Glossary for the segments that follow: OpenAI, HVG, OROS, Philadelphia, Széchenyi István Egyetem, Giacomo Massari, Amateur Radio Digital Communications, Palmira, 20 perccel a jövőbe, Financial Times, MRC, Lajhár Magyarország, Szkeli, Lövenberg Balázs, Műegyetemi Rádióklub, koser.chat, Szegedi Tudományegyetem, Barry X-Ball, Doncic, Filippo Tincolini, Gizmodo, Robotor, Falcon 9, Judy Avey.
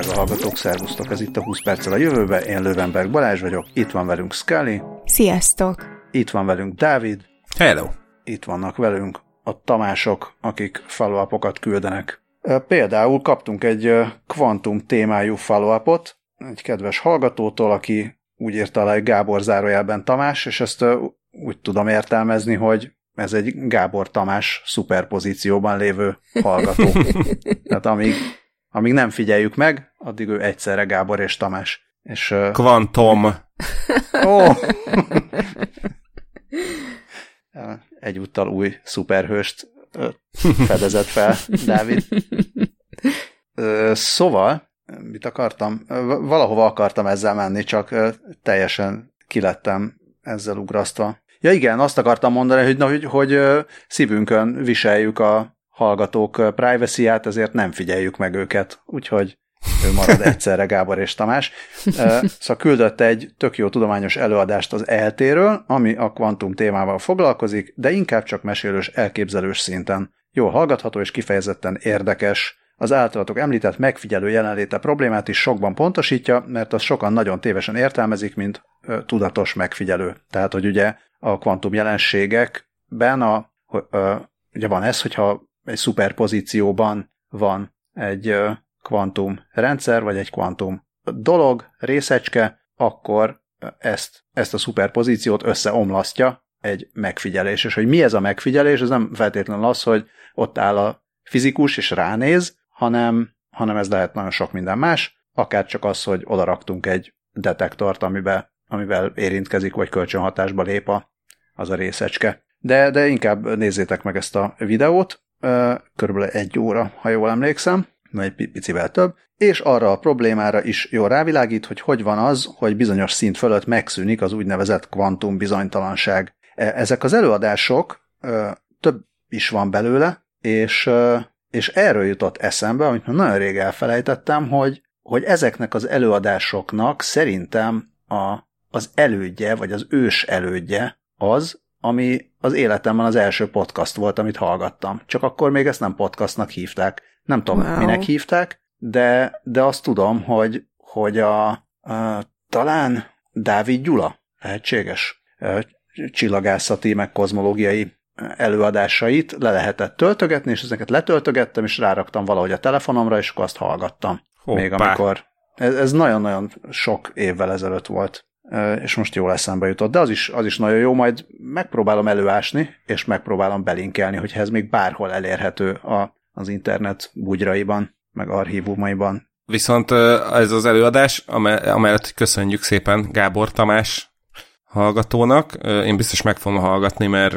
Drága hallgatók, szervusztok! Ez itt a 20 perccel a jövőbe, én Lövenberg Balázs vagyok, itt van velünk Szkeli. Sziasztok! Itt van velünk Dávid. Hello! Itt vannak velünk a Tamások, akik follow-upokat küldenek. Például kaptunk egy kvantum témájú follow-upot egy kedves hallgatótól, aki úgy írta alá, hogy Gábor zárójelben Tamás, és ezt úgy tudom értelmezni, hogy ez egy Gábor Tamás szuperpozícióban lévő hallgató. Tehát amíg nem figyeljük meg, addig ő egyszerre Gábor és Tamás. És, kvantum. Oh. Egyúttal új szuperhőst fedezett fel, Dávid. Szóval, mit akartam? Valahova akartam ezzel menni, csak teljesen kilettem ezzel ugrasztva. Ja igen, azt akartam mondani, hogy szívünkön viseljük a hallgatók privacy-ját, ezért nem figyeljük meg őket. Úgyhogy ő marad egyszerre Gábor és Tamás. Szóval küldött egy tök jó tudományos előadást az ELT-ről, ami a kvantum témával foglalkozik, de inkább csak mesélős, elképzelős szinten. Jól hallgatható és kifejezetten érdekes. Az általatok említett megfigyelő jelenléte problémát is sokban pontosítja, mert azt sokan nagyon tévesen értelmezik, mint tudatos megfigyelő. Tehát, hogy ugye a kvantum jelenségekben ugye van ez, hogyha egy szuperpozícióban van egy kvantum rendszer, vagy egy kvantum dolog, részecske, akkor ezt a szuperpozíciót összeomlasztja egy megfigyelés. És hogy mi ez a megfigyelés, ez nem feltétlenül az, hogy ott áll a fizikus és ránéz, hanem ez lehet nagyon sok minden más, akár csak az, hogy oda raktunk egy detektort, amivel érintkezik, vagy kölcsönhatásba lép az a részecske. De inkább nézzétek meg ezt a videót, körülbelül 1 óra, ha jól emlékszem, vagy egy picivel több, és arra a problémára is jól rávilágít, hogy van az, hogy bizonyos szint fölött megszűnik az úgynevezett kvantum bizonytalanság. Ezek az előadások, több is van belőle, és erről jutott eszembe, amit már nagyon rég elfelejtettem, hogy ezeknek az előadásoknak szerintem az elődje, vagy az ős elődje az, ami az életemben az első podcast volt, amit hallgattam. Csak akkor még ezt nem podcastnak hívták. Nem tudom, minek hívták, de azt tudom, hogy talán Dávid Gyula lehetséges csillagászati, meg kozmológiai előadásait le lehetett töltögetni, és ezeket letöltögettem, és ráraktam valahogy a telefonomra, és akkor azt hallgattam. Hoppá. Még amikor... Ez nagyon-nagyon sok évvel ezelőtt volt, és most jól eszembe jutott, de az is nagyon jó, majd megpróbálom előásni, és megpróbálom belinkelni, hogyha ez még bárhol elérhető az internet bugyraiban, meg archívumaiban. Viszont ez az előadás, amellett köszönjük szépen Gábor Tamás hallgatónak, én biztos meg fogom hallgatni, mert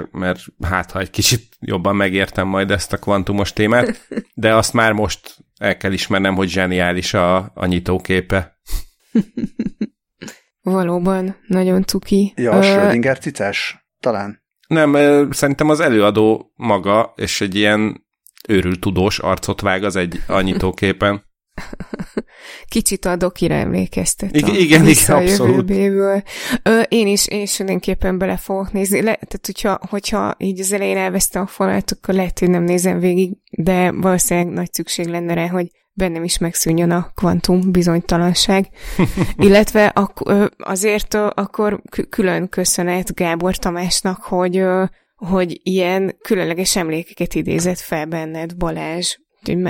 hát, ha egy kicsit jobban megértem majd ezt a kvantumos témát, de azt már most el kell ismernem, hogy zseniális a nyitóképe. Valóban, nagyon cuki. Ja, a Schrödinger cicás, talán. Nem, szerintem az előadó maga, és egy ilyen őrült tudós arcot vág a nyitóképen. Kicsit a dokira emlékeztet. Igen, abszolút. Én is mindenképpen bele fogok nézni. Tehát, hogyha így az elején elvesztem a fonalat, akkor lehet, hogy nem nézem végig, de valószínűleg nagy szükség lenne rá, hogy bennem is megszűnjön a kvantum bizonytalanság. Illetve azért akkor külön köszönet Gábor Tamásnak, hogy ilyen különleges emlékeket idézett fel benned, Balázs.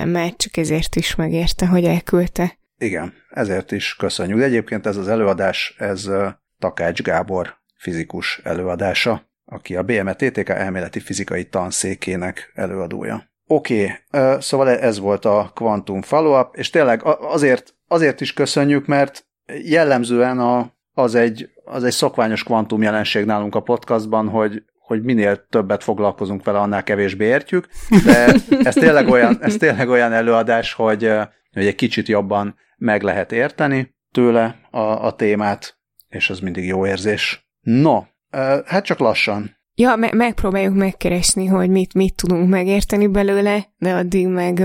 Már csak ezért is megérte, hogy elküldte. Igen, ezért is köszönjük. De egyébként ez az előadás, ez Takács Gábor fizikus előadása, aki a BME TTK elméleti fizikai tanszékének előadója. Oké, szóval ez volt a kvantum follow-up, és tényleg azért is köszönjük, mert jellemzően az egy szokványos kvantum jelenség nálunk a podcastban, hogy minél többet foglalkozunk vele, annál kevésbé értjük, de ez tényleg olyan előadás, hogy egy kicsit jobban meg lehet érteni tőle a témát, és ez mindig jó érzés. No, hát csak lassan. Ja, megpróbáljuk megkeresni, hogy mit tudunk megérteni belőle, de addig meg,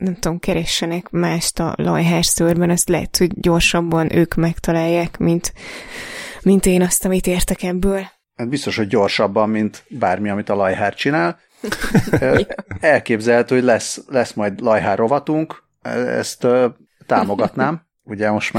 nem tudom, keressenek mást a Lajhár szőrben, azt lehet, hogy gyorsabban ők megtalálják, mint én azt, amit értek ebből. Hát biztos, hogy gyorsabban, mint bármi, amit a Lajhár csinál. Elképzelhető, hogy lesz majd Lajhár rovatunk. Ezt támogatnám. Ugye most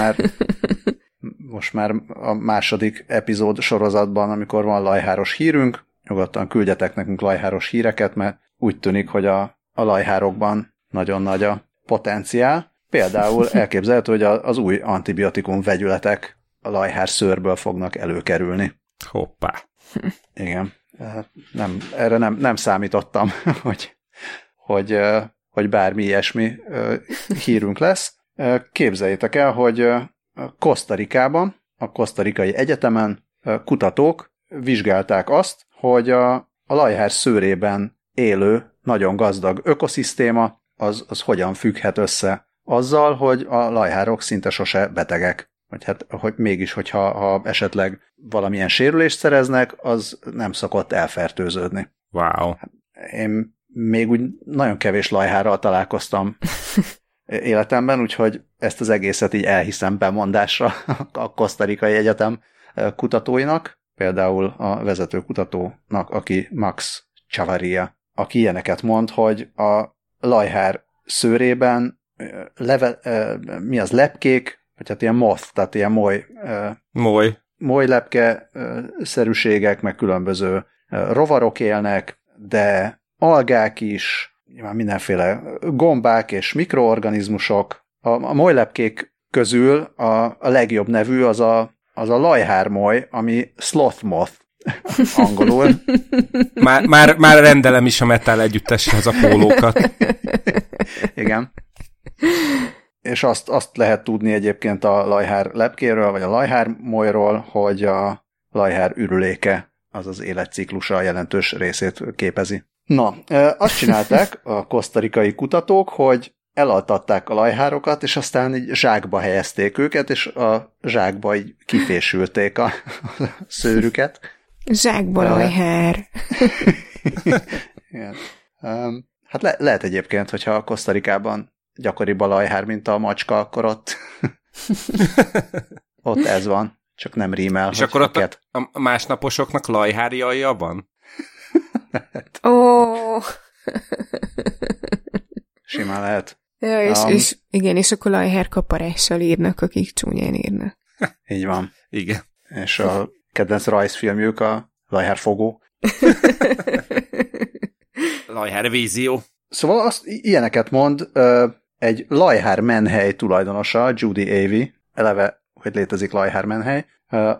már a második epizód sorozatban, amikor van lajháros hírünk, nyugodtan küldjetek nekünk lajháros híreket, mert úgy tűnik, hogy a lajhárokban nagyon nagy a potenciál. Például elképzelhető, hogy az új antibiotikum vegyületek a lajhár szőrből fognak előkerülni. Hoppá! Igen. Nem, erre nem számítottam, hogy bármi ilyesmi hírünk lesz. Képzeljétek el, hogy Kosztarikában, a kosztarikai egyetemen kutatók vizsgálták azt, hogy a lajhár szőrében élő, nagyon gazdag ökoszisztéma, az hogyan függhet össze azzal, hogy a lajhárok szinte sose betegek. Vagy hát, hogy mégis, hogyha esetleg valamilyen sérülést szereznek, az nem szokott elfertőződni. Wow. Én még úgy nagyon kevés lajhárral találkoztam életemben, úgyhogy ezt az egészet így elhiszem bemondásra a kosztarikai egyetem kutatóinak, például a vezető kutatónak, aki Max Chavarría, aki ilyeneket mond, hogy a lajhár szőrében lepkék, vagy hát ilyen moth, tehát ilyen moly lepke szerűségek, meg különböző rovarok élnek, de algák is, nyilván mindenféle gombák és mikroorganizmusok. A molylepkék közül a legjobb nevű az a lajhármoly, ami sloth moth angolul. Már rendelem is a metal együtteshez a pólókat. Igen. És azt lehet tudni egyébként a lajhár lepkéről, vagy a lajhár molyról, hogy a lajhár ürüléke az életciklusa jelentős részét képezi. Na, azt csinálták a kosztarikai kutatók, hogy elaltatták a lajhárokat, és aztán így zsákba helyezték őket, és a zsákba így kifésülték a szőrüket. Zsákba lajhár. Hát lehet egyébként, hogyha a Kosztarikában gyakoribb a lajhár, mint a macska, akkor ott ez van, csak nem rímel. És akkor a másnaposoknak lajhárjalja van? Ó! Oh. Simán lehet. Ja, és igen, és akkor lajhárkaparással írnak, akik csúnyán írnak. Így van. Igen. És a kedvenc rajzfilmjük a lajhárfogó. Lajhárvízió. Szóval ilyeneket mond egy lajhár menhely tulajdonosa, Judy Avey, eleve, hogy létezik lajhár menhely,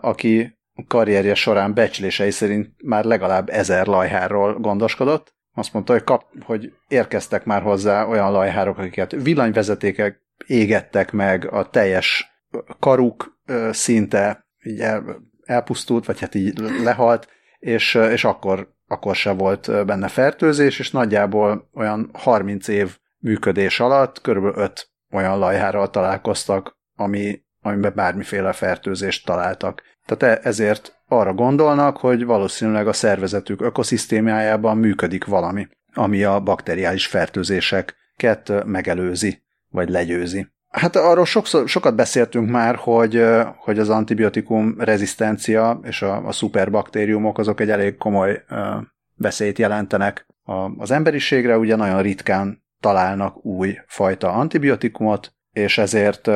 aki karrierje során becslései szerint már legalább 1000 lajhárról gondoskodott. Azt mondta, hogy érkeztek már hozzá olyan lajhárok, akiket villanyvezetékek égettek meg, a teljes karuk szinte így elpusztult, vagy hát így lehalt, és akkor se volt benne fertőzés, és nagyjából olyan 30 év működés alatt körülbelül 5 olyan lajhárral találkoztak, amiben bármiféle fertőzést találtak. Tehát ezért arra gondolnak, hogy valószínűleg a szervezetük ökoszisztémájában működik valami, ami a bakteriális fertőzéseket megelőzi, vagy legyőzi. Hát arról sokat beszéltünk már, hogy az antibiotikum rezisztencia és a szuperbaktériumok azok egy elég komoly veszélyt jelentenek az emberiségre, ugye nagyon ritkán találnak új fajta antibiotikumot, és ezért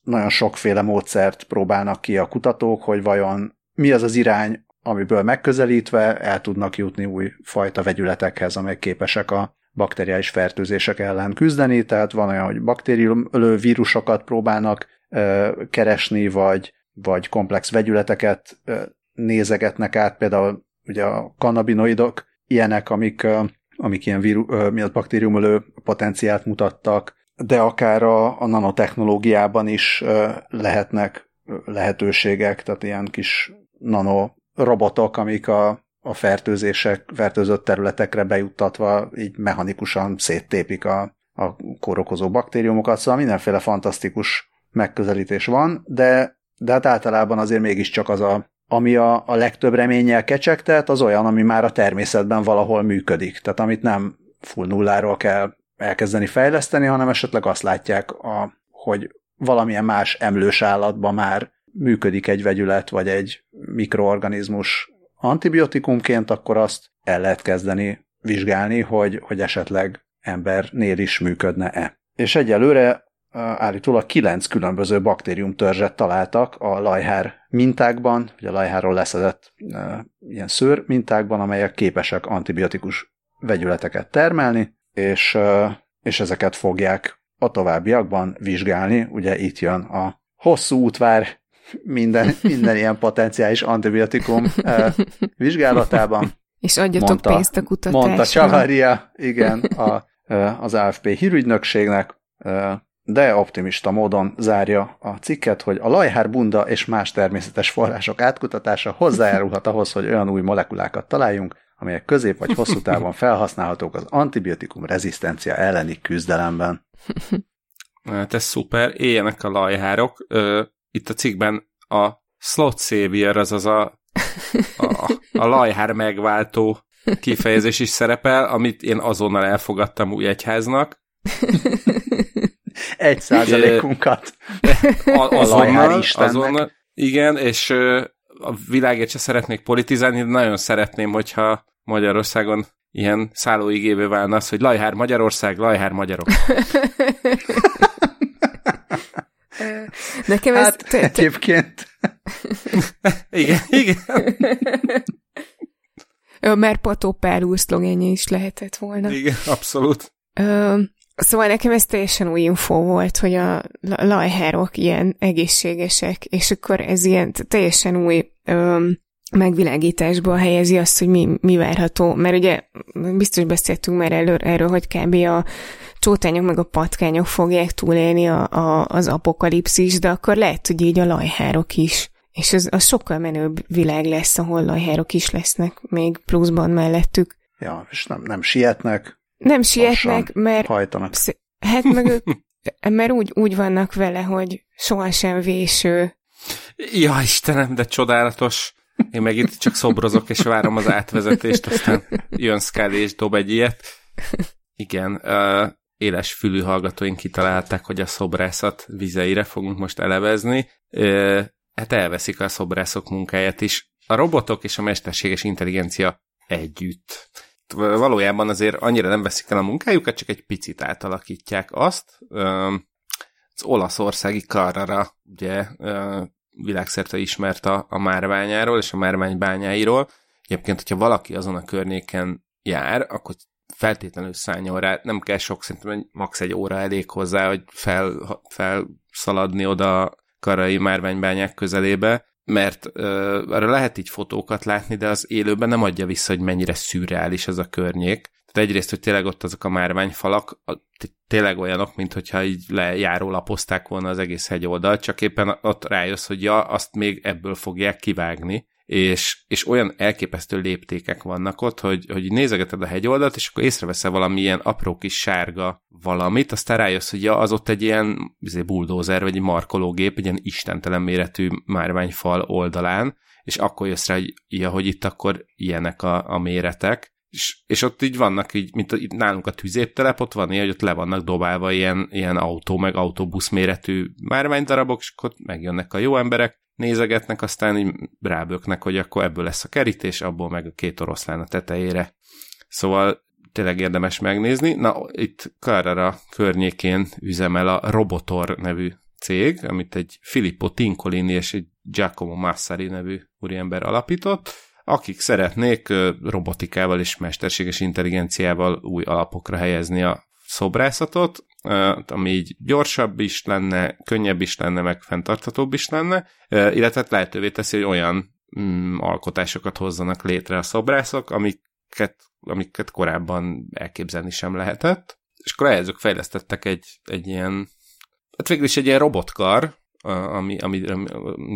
nagyon sokféle módszert próbálnak ki a kutatók, hogy vajon mi az az irány, amiből megközelítve el tudnak jutni új fajta vegyületekhez, amelyek képesek a bakteriális fertőzések ellen küzdeni, tehát van olyan, hogy baktériumölő vírusokat próbálnak keresni, vagy komplex vegyületeket nézegetnek át, például ugye a kannabinoidok ilyenek, amik ilyen miatt baktériumölő potenciált mutattak, de akár a nanotechnológiában is lehetnek lehetőségek, tehát ilyen kis nanorobotok, amik a fertőzött területekre bejuttatva így mechanikusan széttépik a kórokozó baktériumokat, szóval mindenféle fantasztikus megközelítés van, de hát általában azért mégiscsak az, ami a legtöbb reménnyel kecsegtet, az olyan, ami már a természetben valahol működik, tehát amit nem full nulláról kell elkezdeni fejleszteni, hanem esetleg azt látják, hogy valamilyen más emlős állatban már működik egy vegyület, vagy egy mikroorganizmus antibiotikumként, akkor azt el lehet kezdeni vizsgálni, hogy esetleg embernél is működne-e. És egyelőre állítólag 9 különböző baktériumtörzset találtak a Lajhár mintákban, ugye a Lajhárról leszedett ilyen szőr mintákban, amelyek képesek antibiotikus vegyületeket termelni, és ezeket fogják a továbbiakban vizsgálni. Ugye itt jön a hosszú útvár minden ilyen potenciális antibiotikum vizsgálatában. És adjatok pénzt a kutatásra. Mondta Chavarría, igen, az AFP hírügynökségnek, de optimista módon zárja a cikket, hogy a Lajhár bunda és más természetes források átkutatása hozzájárulhat ahhoz, hogy olyan új molekulákat találjunk, amelyek közép vagy hosszú távon felhasználhatók az antibiotikum rezisztencia elleni küzdelemben. Hát ez szuper, éljenek a lajhárok. Itt a cikkben a slot savior, azaz a lajhár megváltó kifejezés is szerepel, amit én azonnal elfogadtam Újegyháznak. 1%-unkat. Azonnal, igen, és a világért se szeretnék politizálni, de nagyon szeretném, hogyha Magyarországon ilyen szállóigévé válna az, hogy Lajhár Magyarország, Lajhár magyarok. Nekem ez... Hát egyébként... Igen, igen. Mert Pató Pál úr szlogénje is lehetett volna. Igen, abszolút. Szóval nekem ez teljesen új infó volt, hogy a lajhárok ilyen egészségesek, és akkor ez ilyen teljesen új megvilágításba helyezi azt, hogy mi várható. Mert ugye biztos beszéltünk már erről, hogy kb. A csótányok meg a patkányok fogják túlélni az apokalipszis, de akkor lehet, hogy így a lajhárok is. És az sokkal menőbb világ lesz, ahol lajhárok is lesznek még pluszban mellettük. Ja, és nem sietnek. Nem sietnek, mert... Hajtanak. Hát meg ők, mert úgy vannak vele, hogy sohasem véső. Ja, Istenem, de csodálatos. Én meg itt csak szobrozok, és várom az átvezetést, aztán jön Szkeli, és dob egy ilyet. Igen, éles fülű hallgatóink kitalálták, hogy a szobrászat vizeire fogunk most elevezni. Hát elveszik a szobrászok munkáját is. A robotok és a mesterséges intelligencia együtt. Valójában azért annyira nem veszik el a munkájukat, csak egy picit átalakítják azt. Az olaszországi Carrara, ugye világszerte ismert a márványáról és a márványbányáiról. Egyébként, hogyha valaki azon a környéken jár, akkor feltétlenül szálljon rá. Nem kell sok, szerintem max. Egy óra elég hozzá, hogy felszaladni oda a karrai márványbányák közelébe, mert arra lehet így fotókat látni, de az élőben nem adja vissza, hogy mennyire szürreális ez a környék. Tehát egyrészt, hogy tényleg ott azok a márványfalak, tényleg olyanok, mint hogyha így lejárólapozták volna az egész hegyoldalt, csak éppen ott rájössz, hogy ja, azt még ebből fogják kivágni, és olyan elképesztő léptékek vannak ott, hogy nézegeted a hegyoldalt, és akkor észreveszel valami ilyen apró kis sárga valamit, aztán rájössz, hogy ja, az ott egy ilyen buldózer, vagy egy markológép, egy ilyen istentelen méretű márványfal oldalán, és akkor jössz rá, hogy ja, hogy itt akkor ilyenek a méretek, és ott így vannak, így, mint itt nálunk a tüzéptelep, ott van ilyen, hogy ott le vannak dobálva ilyen autó, meg autóbusz méretű márványdarabok, és akkor megjönnek a jó emberek, nézegetnek, aztán így ráböknek, hogy akkor ebből lesz a kerítés, abból meg a 2 oroszlán a tetejére. Szóval tényleg érdemes megnézni. Na, itt Carrara környékén üzemel a Robotor nevű cég, amit egy Filippo Tincolini és egy Giacomo Massari nevű úriember alapított, akik szeretnék robotikával és mesterséges intelligenciával új alapokra helyezni a szobrászatot, ami így gyorsabb is lenne, könnyebb is lenne, meg fenntarthatóbb is lenne, illetve lehetővé teszi, hogy olyan alkotásokat hozzanak létre a szobrászok, amiket korábban elképzelni sem lehetett. És akkor ezek fejlesztettek egy ilyen, hát végül is egy ilyen robotkar, ami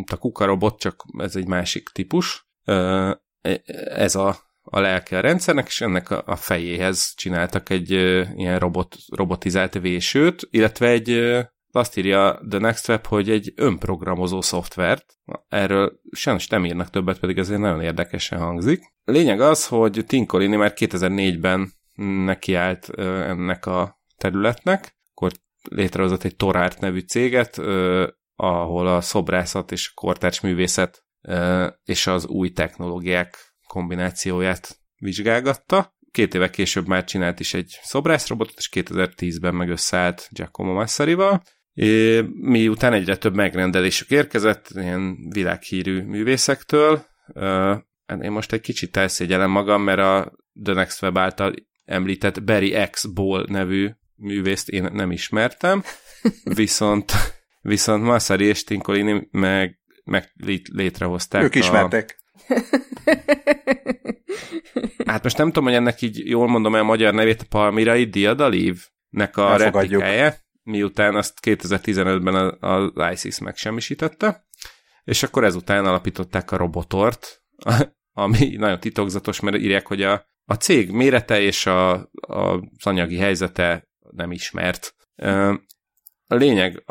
a Kuka robot, csak ez egy másik típus. Ez a lelke a rendszernek, és ennek a fejéhez csináltak egy ilyen robotizált vésőt, illetve azt írja The Next Web, hogy egy önprogramozó szoftvert. Erről sajnos nem írnak többet, pedig ezért nagyon érdekesen hangzik. Lényeg az, hogy Tincolini már 2004-ben nekiállt ennek a területnek, akkor létrehozott egy TorArt nevű céget, ahol a szobrászat és a kortárcsművészet és az új technológiák kombinációját vizsgálgatta. 2 évvel később már csinált is egy szobrászrobotot, és 2010-ben meg összeállt Giacomo Massarival, Miután egyre több megrendelésük érkezett ilyen világhírű művészektől, én most egy kicsit elszégyellem magam, mert a The Next Web által említett Barry X-Ball nevű művészt én nem ismertem, viszont Massari és Tincolini meg létrehozták. Ők ismertek. Hát most nem tudom, hogy ennek így jól mondom el a magyar nevét, a palmirai diadalívnek a replikája, miután azt 2015-ben az ISIS megsemmisítette, és akkor ezután alapították a Robotort, ami nagyon titokzatos, mert írják, hogy a cég mérete és az anyagi helyzete nem ismert. A lényeg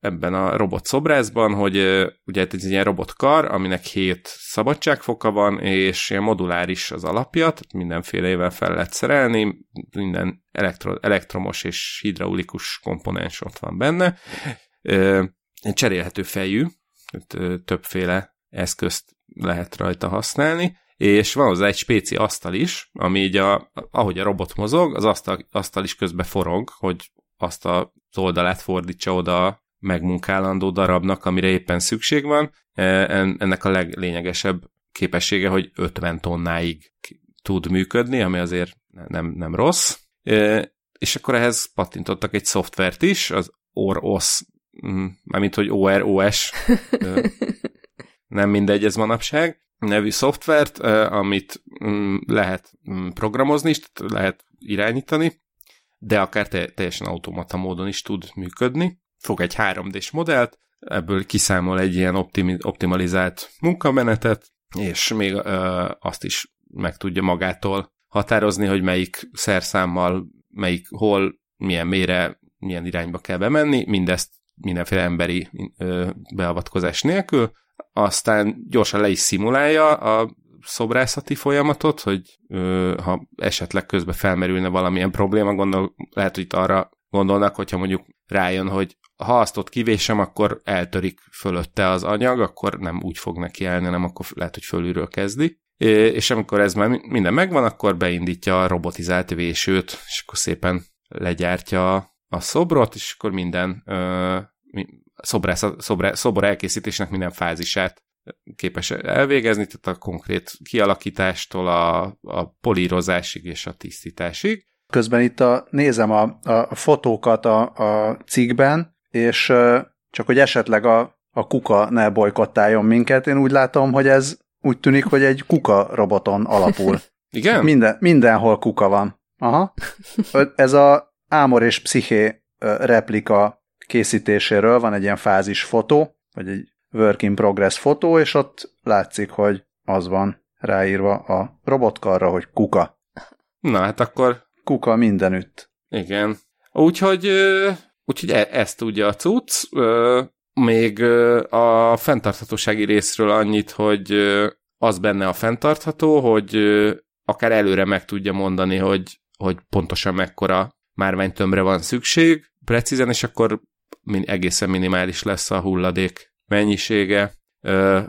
ebben a robot szobrászban, hogy ugye ez egy ilyen robotkar, aminek 7 szabadságfoka van, és ilyen moduláris az alapja, tehát mindenféle éven fel lehet szerelni, minden elektromos és hidraulikus komponens ott van benne. Cserélhető fejű, többféle eszközt lehet rajta használni, és van hozzá egy spéci asztal is, ami így ahogy a robot mozog, az asztal is közbe forog, hogy azt az oldalát fordítsa oda a megmunkálandó darabnak, amire éppen szükség van. Ennek a leglényegesebb képessége, hogy 50 tonnáig tud működni, ami azért nem rossz. És akkor ehhez pattintottak egy szoftvert is, az OROS, mármint hogy OROS, nem mindegy, ez manapság, nevű szoftvert, amit lehet programozni is, lehet irányítani, de akár teljesen automata módon is tud működni. Fog egy 3D-s modellt, ebből kiszámol egy ilyen optimalizált munkamenetet, és még azt is meg tudja magától határozni, hogy melyik szerszámmal, hol, milyen mélyre, milyen irányba kell bemenni, mindezt mindenféle emberi beavatkozás nélkül. Aztán gyorsan le is szimulálja a szobrászati folyamatot, hogy ha esetleg közben felmerülne valamilyen probléma, lehet, hogy itt arra gondolnak, hogyha mondjuk rájön, hogy ha azt ott kivésem, akkor eltörik fölötte az anyag, akkor nem úgy fog nekiállni, hanem akkor lehet, hogy fölülről kezdi. És amikor ez már minden megvan, akkor beindítja a robotizált vésőt, és akkor szépen legyártja a szobrot, és akkor minden szobor elkészítésnek minden fázisát képes elvégezni, tehát a konkrét kialakítástól a polírozásig és a tisztításig. Közben itt nézem a fotókat a cikkben, és csak hogy esetleg a Kuka ne bojkottáljon minket, én úgy látom, hogy ez úgy tűnik, hogy egy Kuka roboton alapul. Igen? Mindenhol Kuka van. Aha. Ez a Ámor és Psziché replika készítéséről van egy ilyen fázis fotó, vagy egy work in progress fotó, és ott látszik, hogy az van ráírva a robotkarra, hogy Kuka. Na hát akkor... Kuka mindenütt. Igen. Úgyhogy ezt tudja a cucc. Még a fenntarthatósági részről annyit, hogy az benne a fenntartható, hogy akár előre meg tudja mondani, hogy pontosan mekkora márványtömre van szükség, precízen, és akkor egészen minimális lesz a hulladék mennyisége.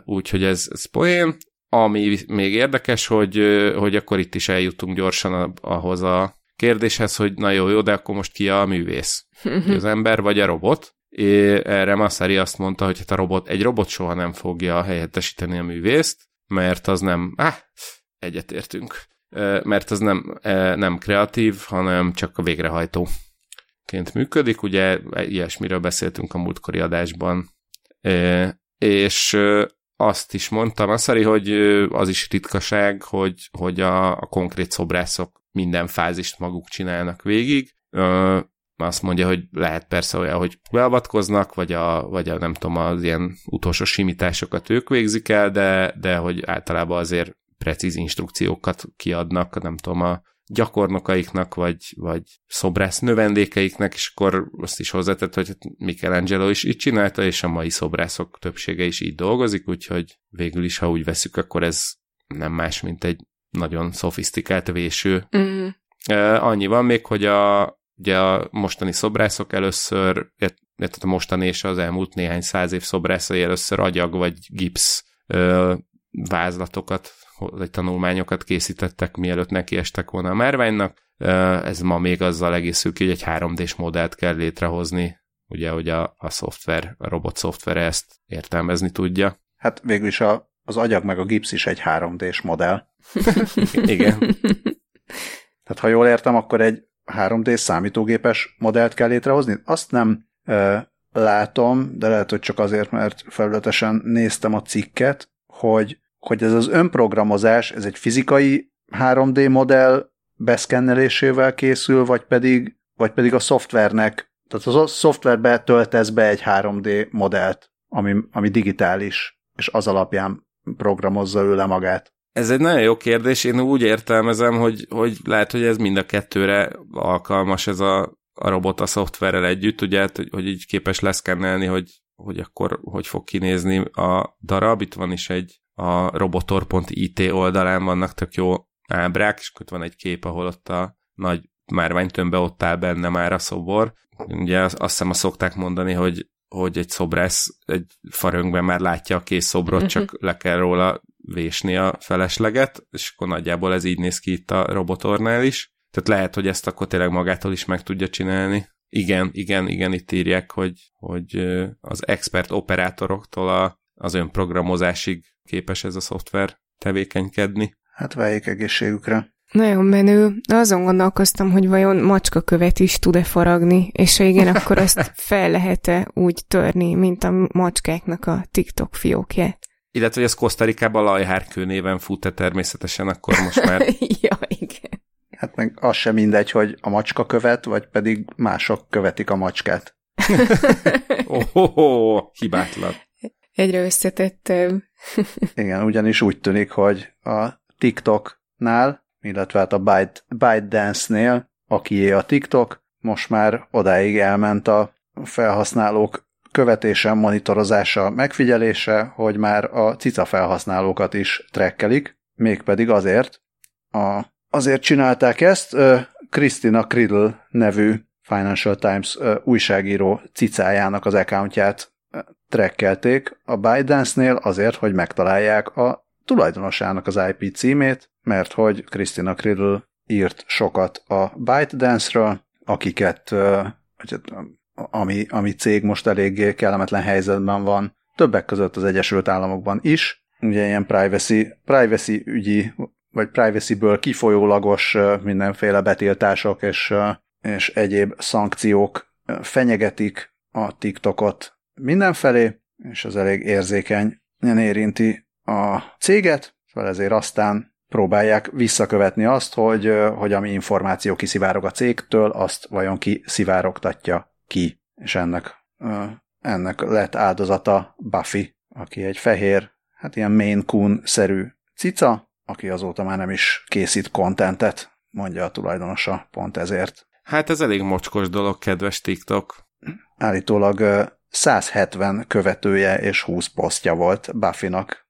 Úgyhogy ez poén. Ami még érdekes, hogy akkor itt is eljutunk gyorsan ahhoz a kérdéshez, hogy na jó, de akkor most ki a művész? Az ember vagy a robot? Erre Massari azt mondta, hogy hát egy robot soha nem fogja helyettesíteni a művészt, mert az nem... egyetértünk. Mert az nem kreatív, hanem csak a végrehajtóként működik. Ugye ilyesmiről beszéltünk a múltkori adásban. És... Azt is mondtam, Massari, hogy az is ritkaság, hogy a konkrét szobrászok minden fázist maguk csinálnak végig. Azt mondja, hogy lehet persze olyan, hogy beavatkoznak, vagy a nem tudom, az ilyen utolsó simításokat ők végzik el, de hogy általában azért precíz instrukciókat kiadnak, nem tudom, a gyakornokaiknak, vagy szobrász növendékeiknek, és akkor azt is hozzátett, hogy Michelangelo is így csinálta, és a mai szobrászok többsége is így dolgozik, úgyhogy végül is, ha úgy veszük, akkor ez nem más, mint egy nagyon szofisztikált véső. Mm. Annyi van még, hogy ugye a mostani szobrászok először, a mostani és az elmúlt néhány száz év szobrászai először agyag vagy gipsz vázlatokat, vagy tanulmányokat készítettek, mielőtt nekiestek volna a márványnak. Ez ma még azzal egészül ki, hogy egy 3D-s modellt kell létrehozni ugye, hogy a szoftver, a robot szoftver ezt értelmezni tudja. Hát végülis az agyag meg a gipsz is egy 3D-s modell. Igen. Tehát ha jól értem, akkor egy 3D számítógépes modellt kell létrehozni. Azt nem látom, de lehet, hogy csak azért, mert felületesen néztem a cikket, hogy ez az önprogramozás, ez egy fizikai 3D modell beszkennelésével készül, vagy pedig a szoftvernek, tehát a szoftverbe töltesz be egy 3D modellt, ami digitális, és az alapján programozza ő le magát. Ez egy nagyon jó kérdés, én úgy értelmezem, hogy lehet, hogy ez mind a kettőre alkalmas ez a robot a szoftverrel együtt, ugye, hogy így képes leszkennelni, hogy akkor hogy fog kinézni a darab. Itt van is a robotor.it oldalán vannak tök jó ábrák, és ott van egy kép, ahol ott a nagy márványtömbbe ott áll benne már a szobor. Ugye azt hiszem, azt szokták mondani, hogy egy szobrász egy farönkben már látja a kész szobrot, csak le kell róla vésni a felesleget, és akkor nagyjából ez így néz ki itt a Robotornál is. Tehát lehet, hogy ezt akkor tényleg magától is meg tudja csinálni. Igen, itt írják, hogy az expert operátoroktól az önprogramozásig képes ez a szoftver tevékenykedni. Hát váljék egészségükre. Nagyon menő. Azon gondolkoztam, hogy vajon macskakövet is tud-e faragni, és ha igen, akkor azt fel lehet-e úgy törni, mint a macskáknak a TikTok fiókját. Illetve, hogy ez Kosztarikában Lajhárkő néven fut-e természetesen, akkor most már... Ja, igen. Hát meg az sem mindegy, hogy a macska követ, vagy pedig mások követik a macskát. Hibátlan. Egyre összetettem. Igen, ugyanis úgy tűnik, hogy a TikToknál, illetve hát a ByteDance-nél, akié a TikTok, most már odáig elment a felhasználók követése, monitorozása, megfigyelése, hogy már a cica felhasználókat is trekkelik, mégpedig azért azért csinálták ezt, Christina Criddle nevű Financial Times újságíró cicájának az accountját trekkelték a ByteDance-nél azért, hogy megtalálják a tulajdonosának az IP címét, mert hogy Christina Criddle írt sokat a ByteDance-ről, akiket, ami cég most eléggé kellemetlen helyzetben van, többek között az Egyesült Államokban is, ugye ilyen privacy ügyi, vagy privacyből kifolyólagos mindenféle betiltások és egyéb szankciók fenyegetik a TikTokot mindenfelé, és ez elég érzékenyen érinti a céget, szóval ezért aztán próbálják visszakövetni azt, hogy ami információ kiszivárog a cégtől, azt vajon kiszivárogtatja ki. És ennek lett áldozata Buffy, aki egy fehér, hát ilyen Maine Coon-szerű cica, aki azóta már nem is készít kontentet, mondja a tulajdonosa pont ezért. Hát ez elég mocskos dolog, kedves TikTok. Állítólag 170 követője és 20 posztja volt Buffy-nak,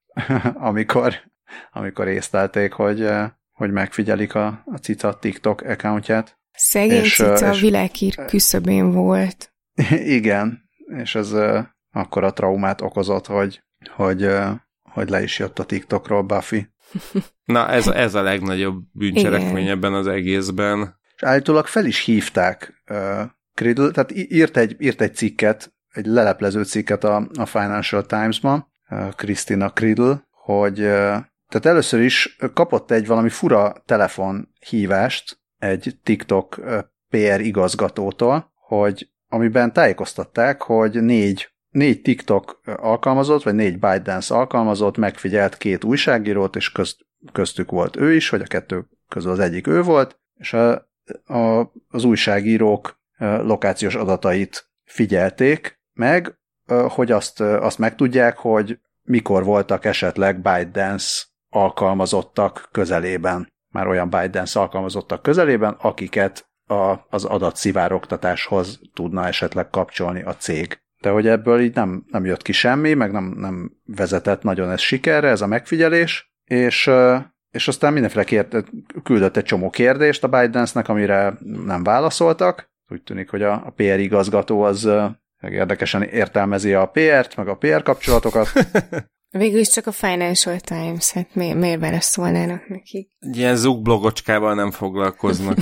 amikor észlelték, hogy megfigyelik a cica TikTok accountját. Szegény cica a világhír küszöbén volt. Igen, és ez akkora traumát okozott, hogy le is jött a TikTokról Buffy. Na, ez a legnagyobb bűncselekmény ebben az egészben. És állítólag fel is hívták Criddle, tehát írt egy cikket, egy leleplező cikket a Financial Times-ban, Christina Criddle, hogy tehát először is kapott egy valami fura telefonhívást egy TikTok PR igazgatótól, amiben tájékoztatták, hogy négy TikTok alkalmazott, vagy 4 ByteDance alkalmazott, megfigyelt 2 újságírót, és köztük volt ő is, vagy a 2 közül az egyik ő volt, és az újságírók lokációs adatait figyelték meg, hogy azt megtudják, hogy mikor voltak esetleg ByteDance alkalmazottak közelében, már olyan ByteDance alkalmazottak közelében, akiket az adatszivárogtatáshoz tudna esetleg kapcsolni a cég. De hogy ebből így nem jött ki semmi, meg nem vezetett nagyon ez sikerre, ez a megfigyelés, és aztán mindenféle küldött egy csomó kérdést a ByteDance-nek, amire nem válaszoltak. Úgy tűnik, hogy a PR igazgató az érdekesen értelmezi a PR-t, meg a PR kapcsolatokat. Végül is csak a Financial Times, hát miért beleszólnának nekik? Ilyen zugblogocskával nem foglalkoznak.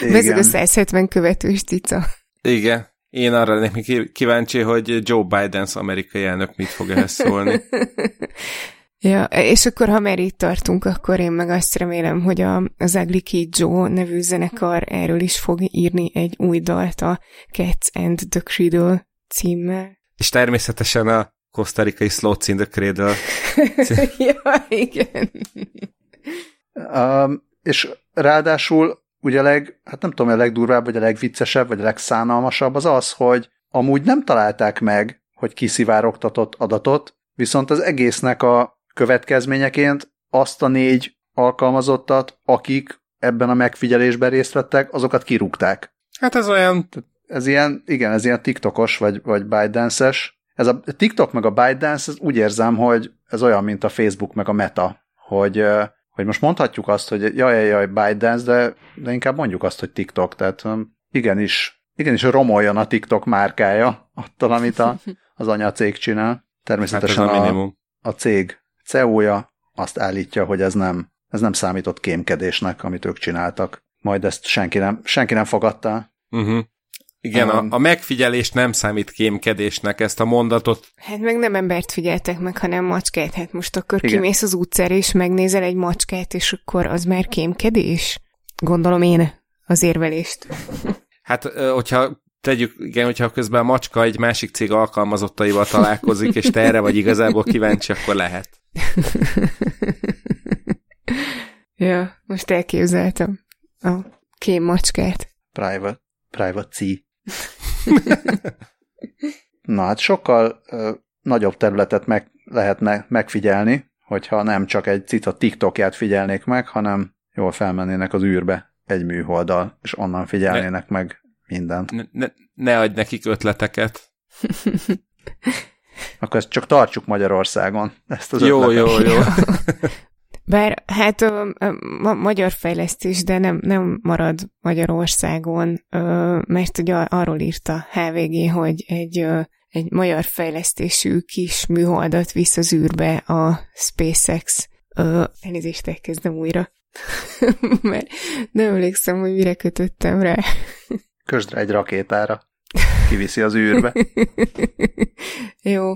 Vezeg a 170 követős cica. Igen. Én arra lennék kíváncsi, hogy Joe Biden amerikai elnök mit fog ehhez szólni. Ja, és akkor, ha már itt tartunk, akkor én meg azt remélem, hogy az Ugly Kid Joe nevű zenekar erről is fog írni egy új dalt, a Cats and the Criddle címmel. És természetesen a kosztarikai Slots in the Cradle. Ja, igen. És ráadásul ugye hát nem tudom, a legdurvább, vagy a legviccesebb, vagy a legszánalmasabb az az, hogy amúgy nem találták meg, hogy kiszivárogtatott adatot, viszont az egésznek a következményeként azt a 4 alkalmazottat, akik ebben a megfigyelésben részt vettek, azokat kirúgták. Hát ez olyan... Ez ilyen TikTokos, vagy ByteDance-es. Ez a TikTok meg a ByteDance, úgy érzem, hogy ez olyan, mint a Facebook meg a Meta, hogy most mondhatjuk azt, hogy jaj, ByteDance, de inkább mondjuk azt, hogy TikTok, tehát igenis romoljon a TikTok márkája attól, amit az anyacég csinál. Természetesen hát a cég CEO-ja azt állítja, hogy ez nem számított kémkedésnek, amit ők csináltak. Majd ezt senki nem fogadta. Uh-huh. Igen, a megfigyelés nem számít kémkedésnek, ezt a mondatot. Hát meg nem embert figyeltek meg, hanem macskát. Hát most akkor igen. Kimész az utcára, és megnézel egy macskát, és akkor az már kémkedés? Gondolom én az érvelést. Hát, hogyha közben a macska egy másik cég alkalmazottaival találkozik, és te erre vagy igazából kíváncsi, akkor lehet. Ja, most elképzeltem a kém macskát. Privacy. Na hát sokkal nagyobb területet lehetne megfigyelni, hogyha nem csak egy cica TikTokját figyelnék meg, hanem jól felmennének az űrbe egy műholddal, és onnan figyelnének meg mindent. Ne adj nekik ötleteket. Akkor ezt csak tartsuk Magyarországon. Ezt az jó. Bár hát a magyar fejlesztés, de nem marad Magyarországon, mert ugye arról írta HVG, hogy egy magyar fejlesztésű kis műholdat visz az űrbe a SpaceX. Elnézést, elkezdem újra, mert nem emlékszem, hogy mire kötöttem rá. Kösd rá egy rakétára, kiviszi az űrbe. Jó.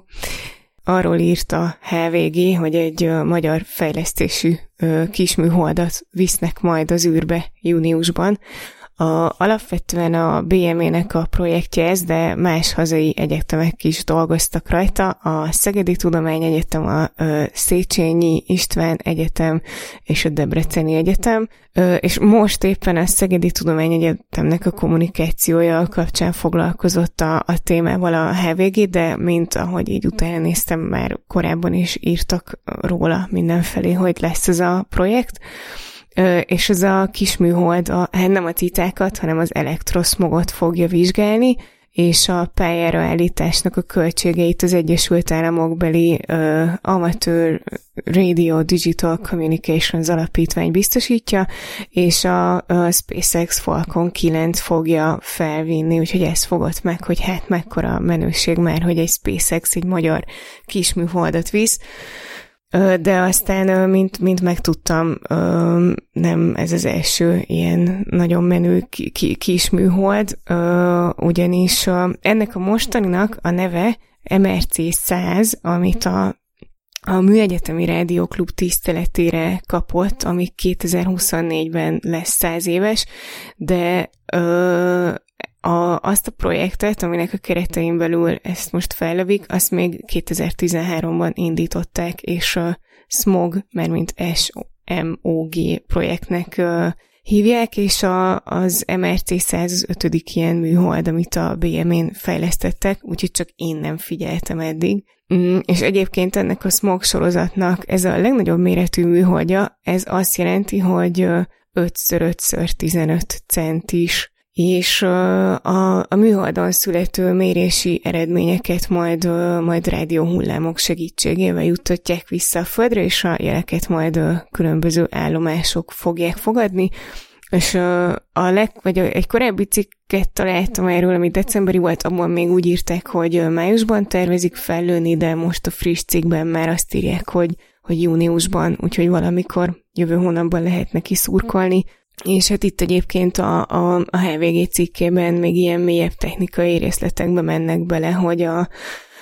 Arról írt a HVG, hogy egy magyar fejlesztésű kisműholdat visznek majd az űrbe júniusban. Alapvetően a BME-nek a projektje ez, de más hazai egyetemek is dolgoztak rajta. A Szegedi Tudományegyetem, a Széchenyi István Egyetem és a Debreceni Egyetem, és most éppen a Szegedi Tudományegyetemnek a kommunikációja kapcsán foglalkozott a témával a HVG, de mint ahogy így utána néztem, már korábban is írtak róla mindenfelé, hogy lesz ez a projekt. És ez a kisműhold hát nem a titákat, hanem az elektroszmogot fogja vizsgálni, és a pályára állításnak a költségeit az Egyesült Államok beli Amateur Radio Digital Communications alapítvány biztosítja, és a SpaceX Falcon 9 fogja felvinni, úgyhogy ez fogott meg, hogy hát mekkora menőség már, hogy egy SpaceX egy magyar kisműholdat visz. De aztán, mint megtudtam, nem ez az első ilyen nagyon menő kis műhold, ugyanis ennek a mostaninak a neve MRC 100, amit a Műegyetemi Rádióklub tiszteletére kapott, ami 2024-ben lesz 100 éves, de azt a projektet, aminek a keretein belül ezt most fellövik, azt még 2013-ban indították, és a SMOG, mert mint SMOG projektnek hívják, és az MRC 105. ilyen műhold, amit a BME-n fejlesztettek, úgyhogy csak én nem figyeltem eddig. És egyébként ennek a SMOG sorozatnak ez a legnagyobb méretű műholdja, ez azt jelenti, hogy 5x5x15 centis, és a műholdon születő mérési eredményeket majd rádióhullámok segítségével juttatják vissza a Földre, és a jeleket majd különböző állomások fogják fogadni. És vagy egy korábbi cikket találtam erről, ami decemberi volt, abban még úgy írták, hogy májusban tervezik fellőni, de most a friss cikkben már azt írják, hogy júniusban, úgyhogy valamikor jövő hónapban lehet neki szurkolni. És hát itt egyébként a HVG cikkében még ilyen mélyebb technikai részletekbe mennek bele,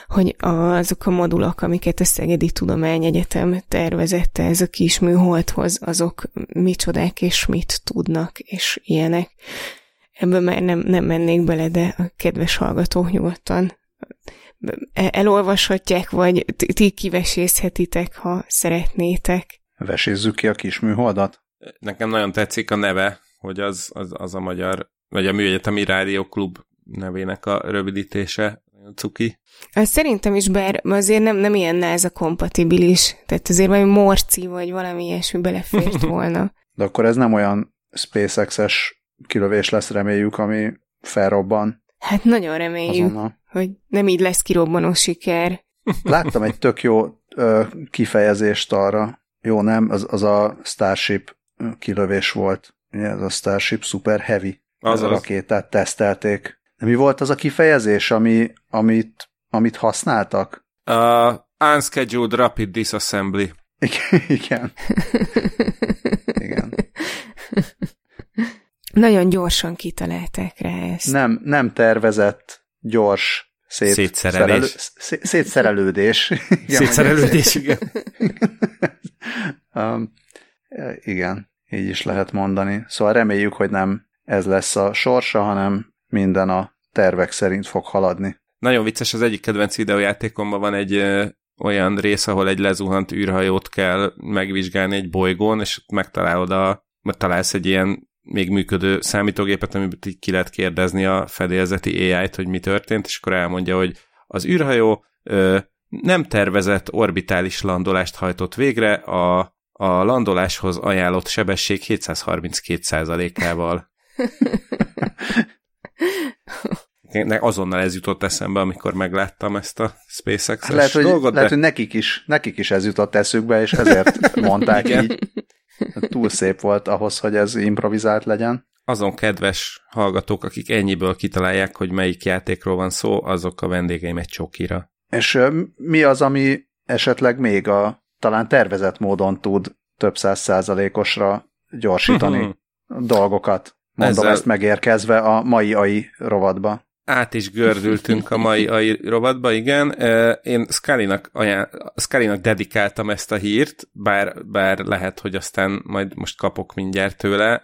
hogy azok a modulok, amiket a Szegedi Tudományegyetem tervezett ez a kis műholdhoz, azok micsodák és mit tudnak, és ilyenek. Ebben már nem mennék bele, de a kedves hallgatók nyugodtan elolvashatják, vagy ti kivesészhetitek, ha szeretnétek. Vesézzük ki a kis műholdat. Nekem nagyon tetszik a neve, hogy az a magyar, vagy a Műegyetemi Rádióklub nevének a rövidítése. Cuki. Azt szerintem is, bár azért nem ilyen NASA kompatibilis, tehát azért valami morci, vagy valami ilyesmi belefért volna. De akkor ez nem olyan SpaceX-es kilövés lesz, reméljük, ami felrobban. Hát nagyon reméljük, azonnal. Hogy nem így lesz kirobbanó siker. Láttam egy tök jó kifejezést arra. Jó, nem? Az a Starship kilövés volt. Ez a Starship Super Heavy. Az a rakétát tesztelték. De mi volt az a kifejezés, amit használtak? Unscheduled Rapid Disassembly. Igen. Igen. Nagyon gyorsan kitalálták rá ezt. Nem tervezett, gyors szétszerelődés. Szétszerelődés, igen. Igen, így is lehet mondani. Szóval reméljük, hogy nem ez lesz a sorsa, hanem minden a tervek szerint fog haladni. Nagyon vicces, az egyik kedvenc videójátékomban van egy olyan rész, ahol egy lezuhant űrhajót kell megvizsgálni egy bolygón, és megtalálsz egy ilyen még működő számítógépet, amiből így ki lehet kérdezni a fedélzeti AI-t, hogy mi történt, és akkor elmondja, hogy az űrhajó nem tervezett orbitális landolást hajtott végre, a landoláshoz ajánlott sebesség 732%-ával. Azonnal ez jutott eszembe, amikor megláttam ezt a SpaceX-es dolgot. Lehet, hogy nekik is ez jutott eszükbe, és ezért mondták így. Túl szép volt ahhoz, hogy ez improvizált legyen. Azon kedves hallgatók, akik ennyiből kitalálják, hogy melyik játékról van szó, azok a vendégeim egy csokira. És mi az, ami esetleg még talán tervezett módon tud több 100%-osra gyorsítani dolgokat? Mondom, ezt megérkezve a mai AI rovatba. Át is gördültünk a mai AI rovatba, igen. Én Szkelinak dedikáltam ezt a hírt, bár lehet, hogy aztán majd most kapok mindjárt tőle.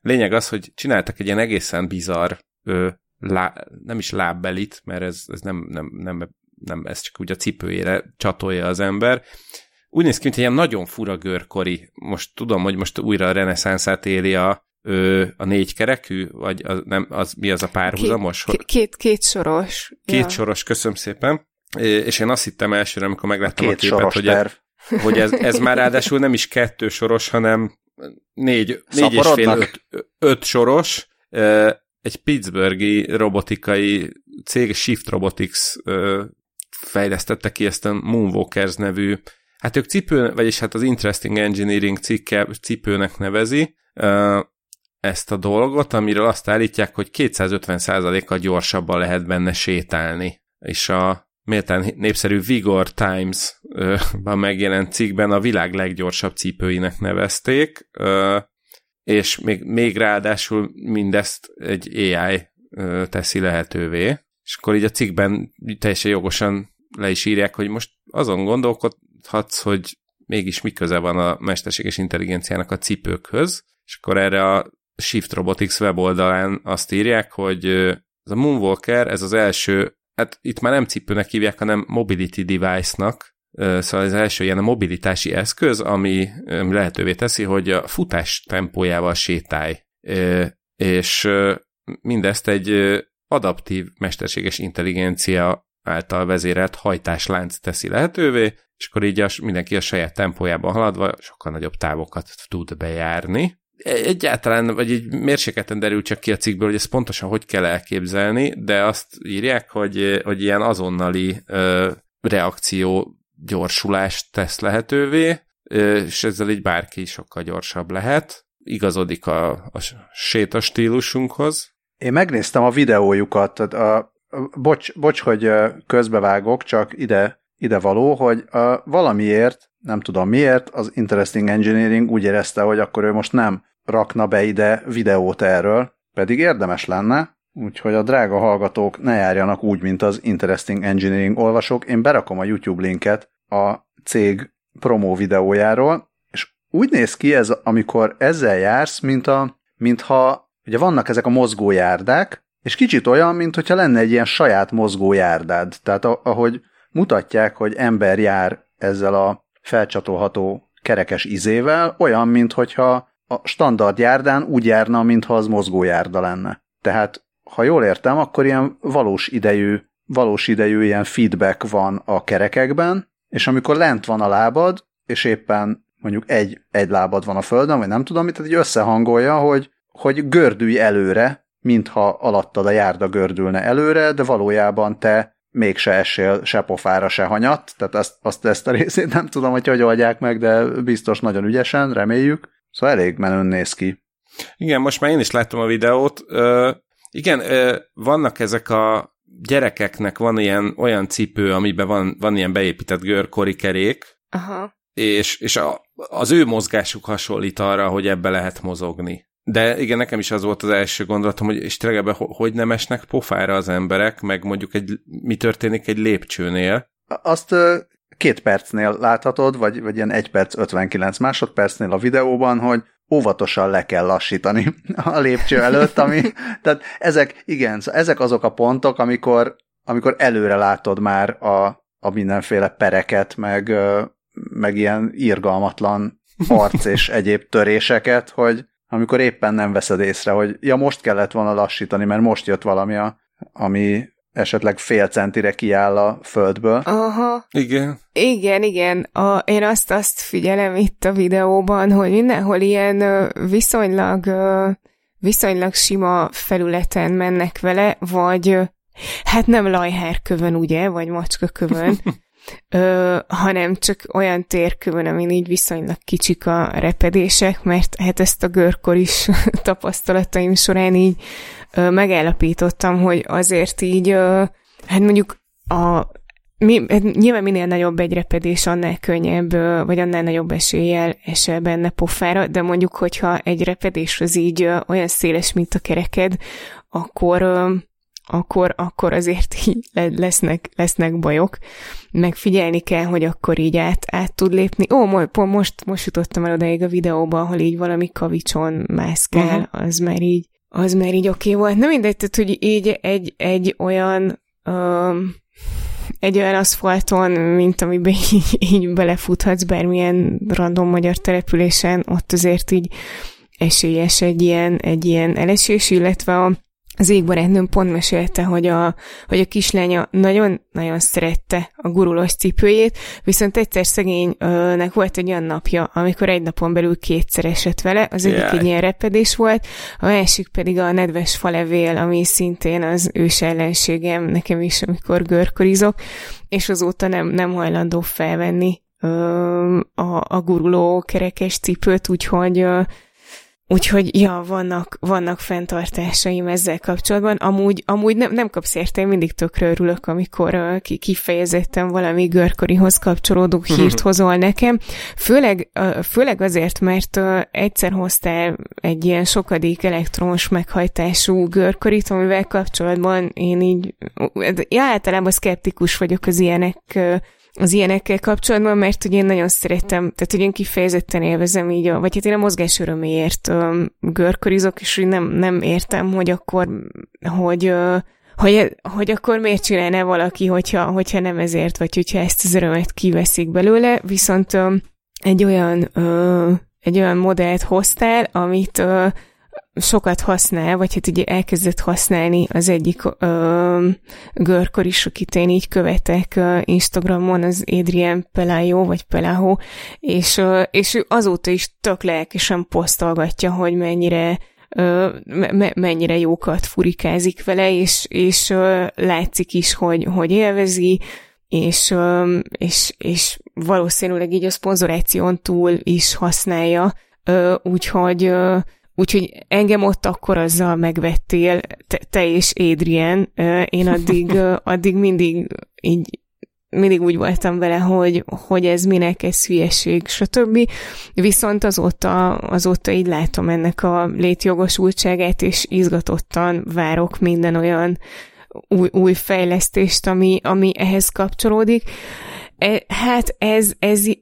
Lényeg az, hogy csináltak egy ilyen egészen bizarr, nem is lábbelit, mert ez nem, ez csak úgy a cipőjére csatolja az ember. Úgy néz ki, mint egy ilyen nagyon fura görkori. Most tudom, hogy most újra a reneszánszát éli a négykerekű, vagy mi az a párhuzamos? Két soros. Két soros, köszönöm szépen. És én azt hittem elsőre, amikor megláttam a képet, hogy ez már ráadásul nem is kettő soros, hanem négy és fél, öt soros. Egy pittsburghi robotikai cég, Shift Robotics fejlesztette ki ezt a Moonwalkers nevű, hát ők vagyis az Interesting Engineering cipőnek nevezi ezt a dolgot, amiről azt állítják, hogy 250%-kal gyorsabban lehet benne sétálni. És a méltán népszerű Vigor Times-ban megjelent cikkben a világ leggyorsabb cipőinek nevezték, és még ráadásul mindezt egy AI teszi lehetővé. És akkor így a cikkben teljesen jogosan le is írják, hogy most azon gondolkodhatsz, hogy mégis mi köze van a mesterséges intelligenciának a cipőkhöz, és akkor erre a Shift Robotics weboldalán azt írják, hogy ez a Moonwalker, ez az első, hát itt már nem cipőnek hívják, hanem mobility device-nak, szóval az első ilyen a mobilitási eszköz, ami lehetővé teszi, hogy a futás tempójával sétálj. És mindezt egy adaptív mesterséges intelligencia által vezérelt hajtáslánc teszi lehetővé, és akkor így mindenki a saját tempójában haladva sokkal nagyobb távokat tud bejárni. Egyáltalán, vagy így mérsékleten derül csak ki a cikkből, hogy ezt pontosan hogy kell elképzelni, de azt írják, hogy ilyen azonnali reakció gyorsulást tesz lehetővé, és ezzel így bárki sokkal gyorsabb lehet. Igazodik a sétastílusunkhoz. Én megnéztem a videójukat, bocs, hogy közbevágok, csak ide való, hogy valamiért, nem tudom miért, az Interesting Engineering úgy érezte, hogy akkor ő most nem rakna be ide videót erről, pedig érdemes lenne, úgyhogy a drága hallgatók ne járjanak úgy, mint az Interesting Engineering olvasók. Én berakom a YouTube linket a cég promó videójáról, és úgy néz ki ez, amikor ezzel jársz, mintha ugye vannak ezek a mozgójárdák, és kicsit olyan, mintha lenne egy ilyen saját mozgójárdád. Tehát ahogy mutatják, hogy ember jár ezzel a felcsatolható kerekes izével, olyan, mintha a standard járdán úgy járna, mintha az mozgójárda lenne. Tehát, ha jól értem, akkor ilyen valós idejű ilyen feedback van a kerekekben, és amikor lent van a lábad, és éppen mondjuk egy lábad van a földön, vagy nem tudom mit, tehát így összehangolja, hogy gördülj előre, mintha alattad a járda gördülne előre, de valójában te mégse essél se pofára, se hanyat, tehát ezt a részét nem tudom, hogy oldják meg, de biztos nagyon ügyesen, reméljük. Szóval elég menőn néz ki. Igen, most már én is láttam a videót. Igen, vannak ezek a gyerekeknek van ilyen olyan cipő, amiben van ilyen beépített görkorikerék, és az ő mozgásuk hasonlít arra, hogy ebbe lehet mozogni. De igen, nekem is az volt az első gondolatom, hogy és tényleg ebben hogy nem esnek pofára az emberek, meg mondjuk mi történik egy lépcsőnél. Azt 2 percnél láthatod, vagy ilyen 1 perc 59 másodpercnél a videóban, hogy óvatosan le kell lassítani a lépcső előtt, tehát ezek azok a pontok, amikor előre látod már a mindenféle pereket, meg ilyen irgalmatlan arc és egyéb töréseket, hogy amikor éppen nem veszed észre, hogy ja, most kellett volna lassítani, mert most jött valami, ami esetleg fél centire kiáll a földből. Aha. Igen. Igen. Én azt figyelem itt a videóban, hogy mindenhol ilyen viszonylag sima felületen mennek vele, vagy hát nem lajhárkövön, ugye, vagy macskakövön, hanem csak olyan térkövön, amin így viszonylag kicsik a repedések, mert hát ezt a görkor is tapasztalataim során így megállapítottam, hogy azért így, hát mondjuk nyilván minél nagyobb egy repedés, annál könnyebb, vagy annál nagyobb eséllyel esel benne pofára, de mondjuk, hogyha egy repedés az így olyan széles, mint a kereked, akkor azért így lesznek bajok, meg figyelni kell, hogy akkor így át tud lépni. Most jutottam el odaig a videóba, ahol így valami kavicson mászkál, az már így oké volt. Na mindegy, tehát, hogy így egy olyan aszfalton, mint amiben így belefuthatsz bármilyen random magyar településen, ott azért így esélyes egy ilyen elesés, illetve az égbarátnőm pont mesélte, hogy a kislánya nagyon-nagyon szerette a gurulós cipőjét, viszont egyszer szegénynek volt egy olyan napja, amikor egy napon belül 2-szer esett vele, az egyik egy ilyen repedés volt, a másik pedig a nedves falevél, ami szintén az ős ellenségem, nekem is, amikor görkorizok, és azóta nem hajlandó felvenni a guruló kerekes cipőt, úgyhogy, ja, vannak fenntartásaim ezzel kapcsolatban. Amúgy nem kapsz érte, én mindig tökre örülök, amikor kifejezetten valami görkorihoz kapcsolódó hírt hozol nekem. Főleg azért, mert egyszer hoztál egy ilyen sokadik elektronos meghajtású görkorit, amivel kapcsolatban én így, ja, általában szkeptikus vagyok az ilyenekkel kapcsolatban, mert hogy én nagyon szeretem, tehát hogy én kifejezetten élvezem így, vagy hát én a mozgás öröméért görkörizok, és hogy nem értem, hogy akkor, hogy akkor miért csinálná valaki, hogyha nem ezért, vagy hogyha ezt az örömet kiveszik belőle, viszont egy olyan modellt hoztál, amit sokat használ, vagy hát ugye elkezdett használni az egyik görkor is, akit én így követek Instagramon, az Adrián Pelájó, vagy Peláho, és ő azóta is tök lelkesen posztolgatja, hogy mennyire jókat furikázik vele, és látszik is, hogy élvezi, és valószínűleg így a szponzoráción túl is használja, úgyhogy engem ott akkor azzal megvettél, te és Adrián, én addig mindig így mindig úgy voltam vele, hogy ez minek, ez hülyeség, stb. Viszont azóta így látom ennek a létjogosultságát, és izgatottan várok minden olyan új fejlesztést, ami ehhez kapcsolódik. Hát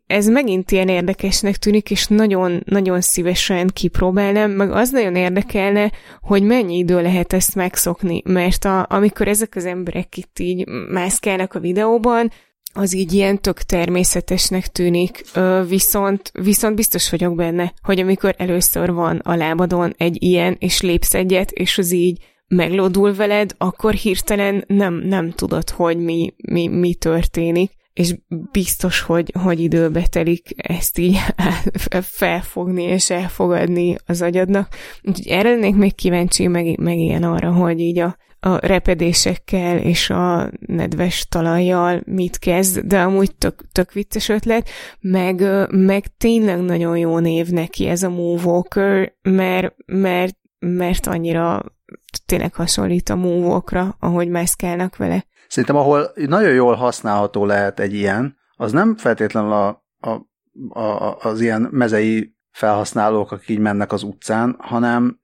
ez megint ilyen érdekesnek tűnik, és nagyon, nagyon szívesen kipróbálnám, meg az nagyon érdekelne, hogy mennyi idő lehet ezt megszokni, mert amikor ezek az emberek itt így mászkálnak a videóban, az így ilyen tök természetesnek tűnik, viszont biztos vagyok benne, hogy amikor először van a lábadon egy ilyen, és lépsz egyet, és az így meglódul veled, akkor hirtelen nem tudod, hogy mi történik. És biztos, hogy időbe telik ezt így felfogni és elfogadni az agyadnak. Úgyhogy erre lennék még kíváncsi, meg ilyen arra, hogy így a repedésekkel és a nedves talajjal mit kezd, de amúgy tök vicces ötlet, meg tényleg nagyon jó név neki ez a Moonwalker, mert annyira tényleg hasonlít a Moonwalkra, ahogy mászkálnak vele. Szerintem, ahol nagyon jól használható lehet egy ilyen, az nem feltétlenül az ilyen mezei felhasználók, akik így mennek az utcán, hanem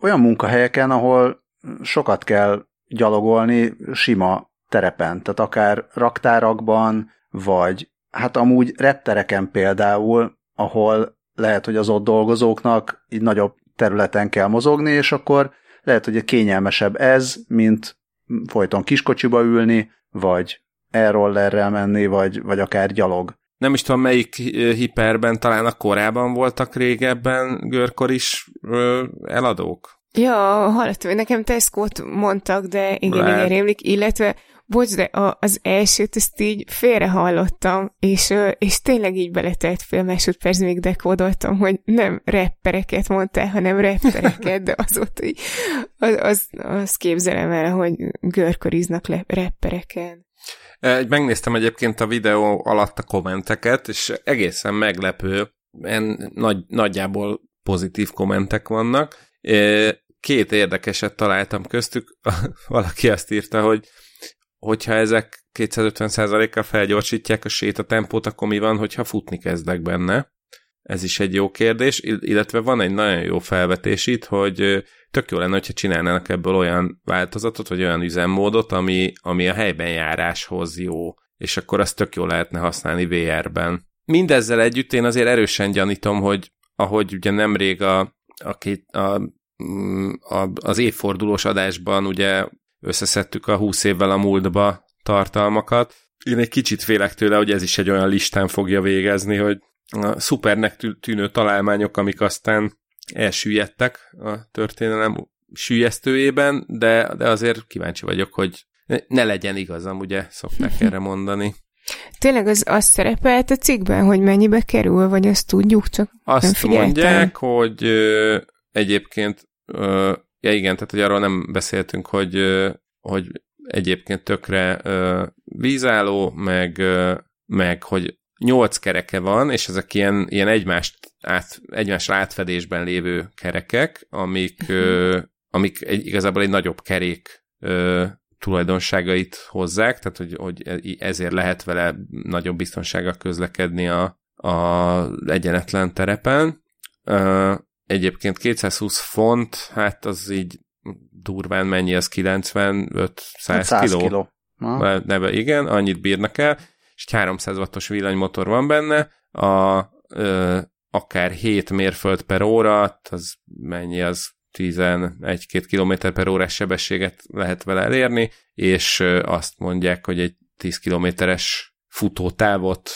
olyan munkahelyeken, ahol sokat kell gyalogolni sima terepen, tehát akár raktárakban, vagy hát amúgy reptereken például, ahol lehet, hogy az ott dolgozóknak így nagyobb területen kell mozogni, és akkor lehet, hogy kényelmesebb ez, mint folyton kiskocsiba ülni, vagy airrollerrel menni, vagy akár gyalog. Nem is tudom, melyik hiperben, talán a Korában voltak régebben görkor is eladók? Ja, hallottam, hogy nekem Tesco-t mondtak, de igen, rémlik, illetve bocs, de az elsőt ezt így félrehallottam, és tényleg így beletelt fél másodperc, még dekódoltam, hogy nem rappereket mondtál, hanem rappereket, de azóta így, azt képzelem el, hogy görköriznak rappereken. Megnéztem egyébként a videó alatt a kommenteket, és egészen meglepő, nagyjából pozitív kommentek vannak. Két érdekeset találtam köztük, valaki azt írta, hogyha ezek 250%-kal felgyorsítják a sétatempót, akkor mi van, hogyha futni kezdek benne? Ez is egy jó kérdés, illetve van egy nagyon jó felvetés itt, hogy tök jó lenne, hogyha csinálnának ebből olyan változatot, vagy olyan üzemmódot, ami a helyben járáshoz jó, és akkor azt tök jó lehetne használni VR-ben. Mindezzel együtt én azért erősen gyanítom, hogy ahogy ugye nemrég az évfordulós adásban ugye összeszedtük a 20 évvel a múltba tartalmakat. Én egy kicsit félek tőle, hogy ez is egy olyan listán fogja végezni, hogy a szupernek tűnő találmányok, amik aztán elsüllyedtek a történelem süllyesztőjében, de azért kíváncsi vagyok, hogy ne legyen igazam, ugye szokták erre mondani. Tényleg az szerepelt a cikkben, hogy mennyibe kerül, vagy azt tudjuk, csak azt mondják, hogy egyébként ja igen, tehát hogy arról nem beszéltünk, hogy egyébként tökre vízálló, meg hogy 8 kereke van, és ezek ilyen egymásra átfedésben lévő kerekek, amik igazából egy nagyobb kerék tulajdonságait hozzák, tehát hogy ezért lehet vele nagyobb biztonsággal közlekedni az egyenetlen terepen. Egyébként 220 font, hát az így durván mennyi, az 95-100 kiló. Neve, igen, annyit bírnak el, és 300 wattos villanymotor van benne, akár 7 mérföld per óra, az mennyi, az 11-2 km per órás sebességet lehet vele elérni, és azt mondják, hogy egy 10 kilométeres futótávot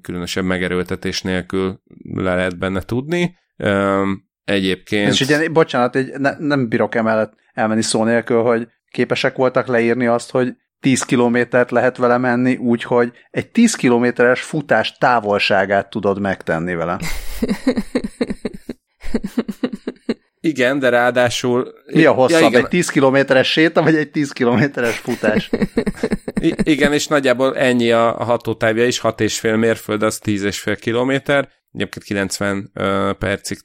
különösebb megerőltetés nélkül le lehet benne tudni. Egyébként... És ugye, bocsánat, nem bírok emellett elmenni szó nélkül, hogy képesek voltak leírni azt, hogy 10 kilométert lehet vele menni, úgyhogy egy 10 kilométeres futás távolságát tudod megtenni vele. Igen, de ráadásul... Mi a hosszabb? Ja, igen. Egy 10 kilométeres séta, vagy egy 10 kilométeres futás? Igen, és nagyjából ennyi a hatótávja is, 6,5 mérföld, az 10,5 kilométer. Egyébként 90 percig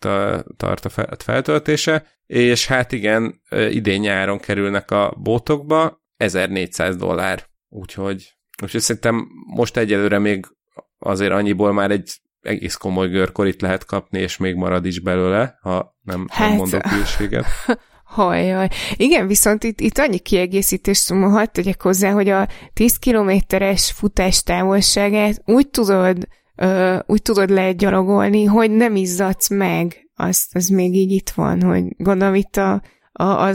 tart a feltöltése, és hát igen, idén nyáron kerülnek a boltokba, $1400, úgyhogy Úgyhogy szerintem most egyelőre még azért annyiból már egy egész komoly görkorit lehet kapni, és még marad is belőle, ha nem mondok hülyeséget. Hajjaj. Igen, viszont itt annyi kiegészítés szumolhat, tegyek hozzá, hogy a 10 kilométeres futás távolságát úgy tudod legyalogolni, hogy nem izzadsz meg. Az még így itt van, hogy gondolom itt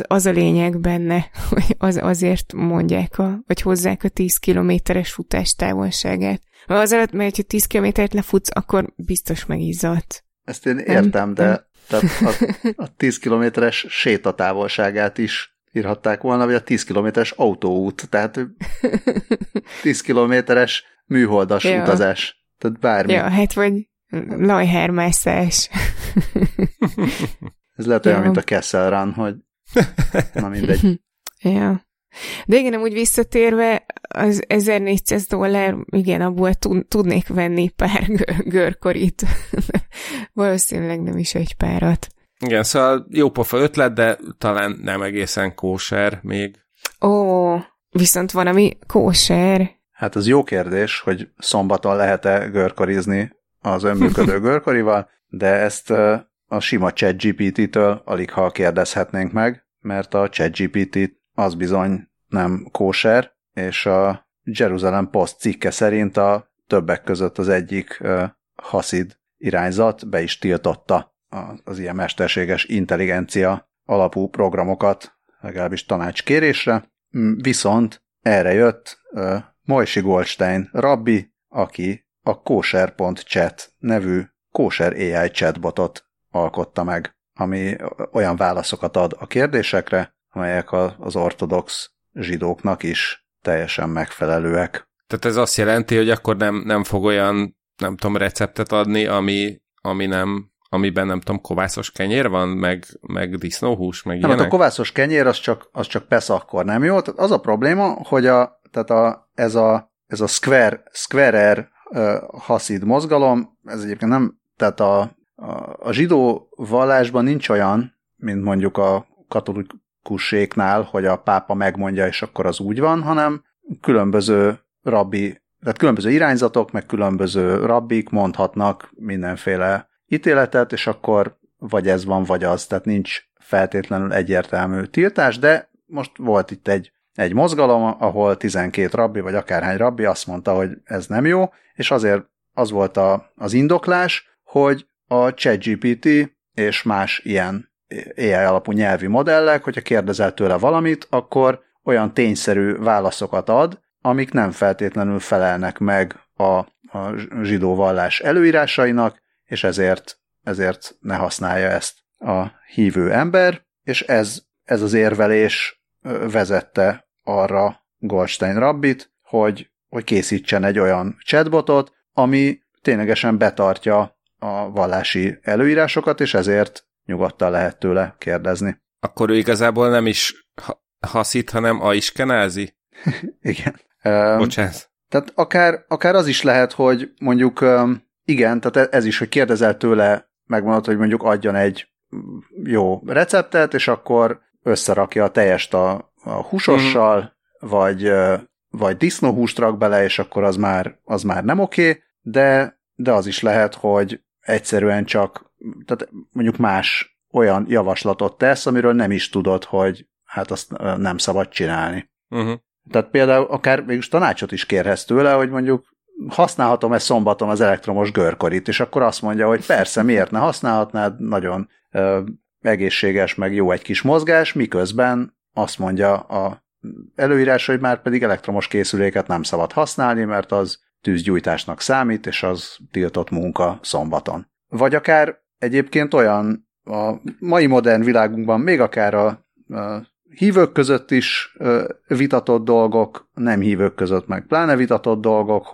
az a lényeg benne, hogy azért mondják, vagy hozzák a 10 kilométeres futás távolságát. Azért, mert ha 10 kilométert lefutsz, akkor biztos megizzadsz. Ezt én értem, de tehát a 10 kilométeres sétatávolságát is írhatták volna, vagy a 10 kilométeres autóút, tehát 10 kilométeres műholdas utazás. Tehát bármi. Ja, hát vagy Lajhár mászás. Ez lehet olyan, mint a Kessel Run, hogy na mindegy. Ja. De igen, amúgy visszatérve, az $1400, igen, abból tudnék venni pár görkorit. Valószínűleg nem is egy párat. Igen, szóval jó pofa ötlet, de talán nem egészen kóser még. Ó, viszont van, ami kóser. Hát az jó kérdés, hogy szombaton lehet-e görkorizni az önműködő görkorival, de ezt a sima ChatGPT-től aligha kérdezhetnénk meg, mert a ChatGPT az bizony nem kóser, és a Jerusalem Post cikke szerint a többek között az egyik haszid irányzat be is tiltotta az ilyen mesterséges intelligencia alapú programokat, legalábbis tanácskérésre. Viszont erre jött Moisi Goldstein rabbi, aki a koser.chat nevű koser AI chatbotot alkotta meg, ami olyan válaszokat ad a kérdésekre, amelyek az ortodox zsidóknak is teljesen megfelelőek. Tehát ez azt jelenti, hogy akkor nem fog olyan, nem tudom, receptet adni, amiben nem tudom, kovászos kenyér van, meg disznóhús, meg ilyenek. Nem, a kovászos kenyér az csak peszakkor nem jó. Tehát az a probléma, hogy ez a Squarer haszid mozgalom, ez egyébként nem, tehát a zsidó vallásban nincs olyan, mint mondjuk a katolikusséknál, hogy a pápa megmondja, és akkor az úgy van, hanem különböző rabbi, tehát különböző irányzatok, meg különböző rabbik mondhatnak mindenféle ítéletet, és akkor vagy ez van, vagy az, tehát nincs feltétlenül egyértelmű tiltás, de most volt itt egy mozgalom, ahol 12 rabbi, vagy akárhány rabbi azt mondta, hogy ez nem jó, és azért az volt az indoklás, hogy a ChatGPT és más ilyen AI alapú nyelvi modellek, hogyha kérdezel tőle valamit, akkor olyan tényszerű válaszokat ad, amik nem feltétlenül felelnek meg a zsidó vallás előírásainak, és ezért ne használja ezt a hívő ember, és ez az érvelés vezette arra Goldstein rabbit, hogy készítsen egy olyan chatbotot, ami ténylegesen betartja a vallási előírásokat, és ezért nyugodtan lehet tőle kérdezni. Akkor ő igazából nem is haszít, hanem aiskenázi? Igen. Bocsánat. Tehát akár az is lehet, hogy mondjuk igen, tehát ez is, hogy kérdezel tőle, megmondod, hogy mondjuk adjon egy jó receptet, és akkor összerakja a tejest a húsossal, vagy disznóhúst rak bele, és akkor az már nem oké, de az is lehet, hogy egyszerűen csak, tehát mondjuk más olyan javaslatot tesz, amiről nem is tudod, hogy hát azt nem szabad csinálni. Uh-huh. Tehát például akár mégis tanácsot is kérhetsz tőle, hogy mondjuk használhatom-e szombaton az elektromos görkorit, és akkor azt mondja, hogy persze, miért ne használhatnád, nagyon egészséges, meg jó egy kis mozgás, miközben azt mondja a előírás, hogy már pedig elektromos készüléket nem szabad használni, mert az tűzgyújtásnak számít, és az tiltott munka szombaton. Vagy akár egyébként olyan a mai modern világunkban, még akár a hívők között is vitatott dolgok, nem hívők között meg pláne vitatott dolgok,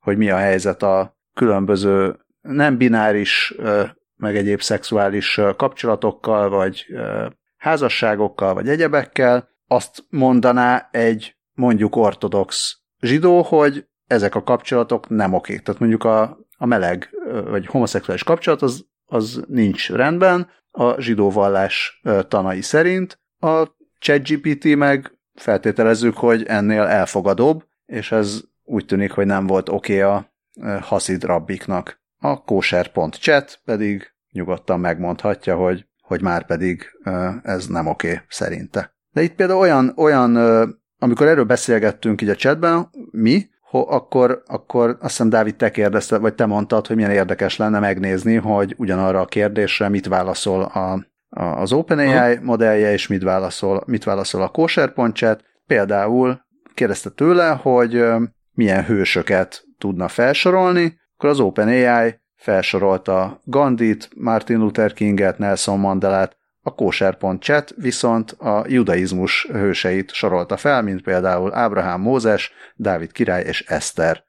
hogy mi a helyzet a különböző nem bináris, meg egyéb szexuális kapcsolatokkal, vagy házasságokkal, vagy egyebekkel. Azt mondaná egy mondjuk ortodox zsidó, hogy ezek a kapcsolatok nem oké. Tehát mondjuk a meleg vagy homoszexuális kapcsolat az nincs rendben a zsidó vallás tanai szerint. A ChatGPT meg feltételezzük, hogy ennél elfogadóbb, és ez úgy tűnik, hogy nem volt oké a haszid rabbiknak. A koser.chat pedig nyugodtan megmondhatja, hogy már pedig ez nem oké szerinte. De itt például olyan amikor erről beszélgettünk így a chatben, mi, akkor azt hiszem, Dávid, te kérdezted, vagy te mondtad, hogy milyen érdekes lenne megnézni, hogy ugyanarra a kérdésre mit válaszol az OpenAI modellje, és mit válaszol a koser.chat. Például kérdezte tőle, hogy milyen hősöket tudna felsorolni, akkor az OpenAI felsorolta Gandhit, Martin Luther Kinget, Nelson Mandelát, a koser.chat viszont a judaizmus hőseit sorolta fel, mint például Ábrahám, Mózes, Dávid király és Eszter.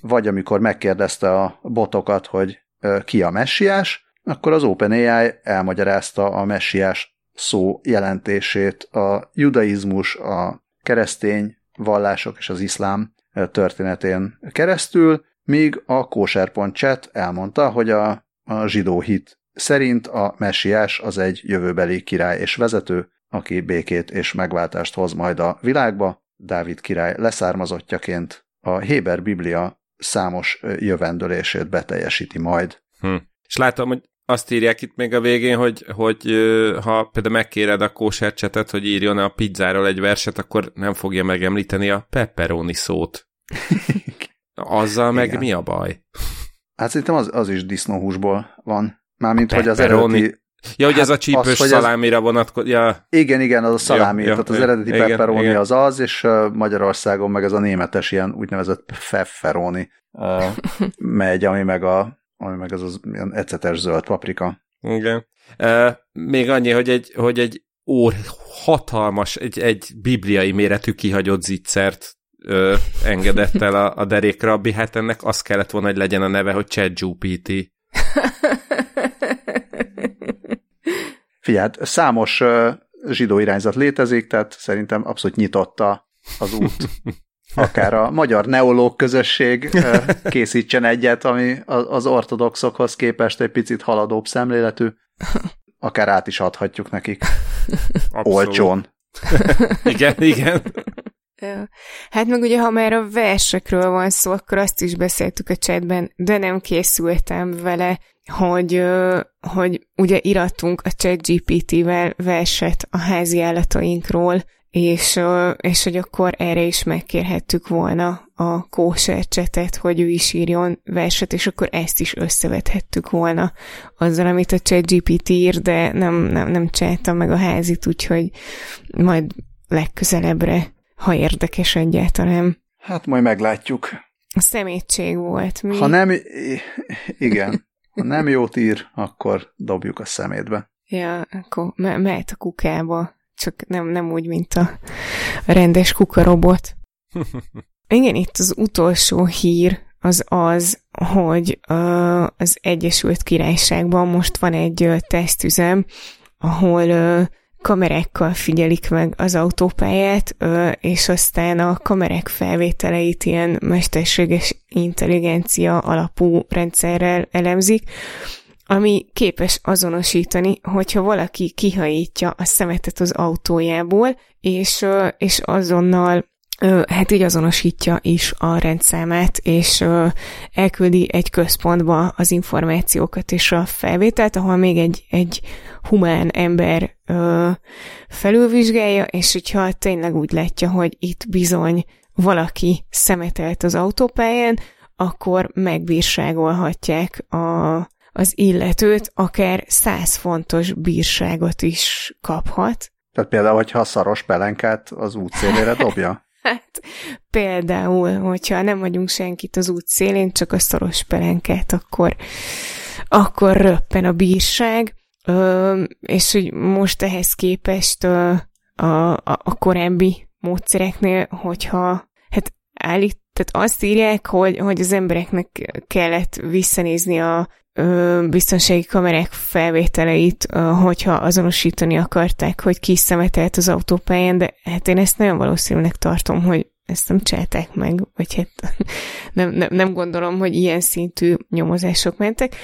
Vagy amikor megkérdezte a botokat, hogy ki a messiás, akkor az OpenAI elmagyarázta a messiás szó jelentését a judaizmus, a keresztény vallások és az iszlám történetén keresztül, míg a koser.chat elmondta, hogy a zsidó hit szerint a messiás az egy jövőbeli király és vezető, aki békét és megváltást hoz majd a világba, Dávid király leszármazottjaként a Héber Biblia számos jövendőlését beteljesíti majd. És látom, hogy azt írják itt még a végén, hogy ha például megkéred a koser.chatet, hogy írjon a pizzáról egy verset, akkor nem fogja megemlíteni a pepperoni szót. Azzal meg igen. Mi a baj? Hát szerintem az is disznóhúsból van. Mármint, hogy az eredeti... Ja, hogy hát ez a csípős szalámira vonatkozik. Ja. Igen, az a szalámi. Ja, tehát az eredeti pepperoni az az, és Magyarországon meg ez a németes ilyen úgynevezett pfefferoni megy, ami meg az ilyen ecetes zöld paprika. Igen. Még annyi, hogy egy hatalmas, egy bibliai méretű kihagyott zicsert engedett el a derék rabbi, hát ennek az kellett volna, hogy legyen a neve, hogy ChatGPT. Figyelj, számos zsidó irányzat létezik, tehát szerintem abszolút nyitotta az út. Akár a magyar neológ közösség készítsen egyet, ami az ortodoxokhoz képest egy picit haladóbb szemléletű. Akár át is adhatjuk nekik. Abszolút. Olcsón. Igen. Hát meg ugye, ha már a versekről van szó, akkor azt is beszéltük a chatben, de nem készültem vele, hogy ugye irattunk a ChatGPT-vel verset a házi állatainkról, és hogy akkor erre is megkérhettük volna a koser.chatet, hogy ő is írjon verset, és akkor ezt is összevethettük volna azzal, amit a ChatGPT ír, de nem csináltam meg a házit, úgyhogy majd legközelebbre, ha érdekes egyáltalán. Hát majd meglátjuk. A szemétség volt. Mi? Ha nem, igen. Ha nem jót ír, akkor dobjuk a szemétbe. Ja, akkor mehet a kukába. Csak nem úgy, mint a rendes kukarobot. Igen, itt az utolsó hír az, hogy az Egyesült Királyságban most van egy tesztüzem, ahol kamerákkal figyelik meg az autópályát, és aztán a kamerák felvételeit ilyen mesterséges intelligencia alapú rendszerrel elemzik, ami képes azonosítani, hogyha valaki kihajítja a szemetet az autójából, és azonnal hát így azonosítja is a rendszámát, és elküldi egy központba az információkat és a felvételt, ahol még egy humán ember felülvizsgálja, és hogyha tényleg úgy látja, hogy itt bizony valaki szemetelt az autópályán, akkor megbírságolhatják az illetőt, akár 100 fontos bírságot is kaphat. Tehát például, hogyha szaros pelenkát az útszélére dobja? Hát például, hogyha nem vagyunk senkit az út szélén, csak a szoros pelenkát, akkor röppen a bírság, és hogy most ehhez képest a korábbi módszereknél, hogyha hát tehát azt írják, hogy az embereknek kellett visszanézni a biztonsági kamerák felvételeit, hogyha azonosítani akarták, hogy ki szemetelt az autópályán, de hát én ezt nagyon valószínűleg tartom, hogy ezt nem csinálták meg, vagy hát nem gondolom, hogy ilyen szintű nyomozások mentek.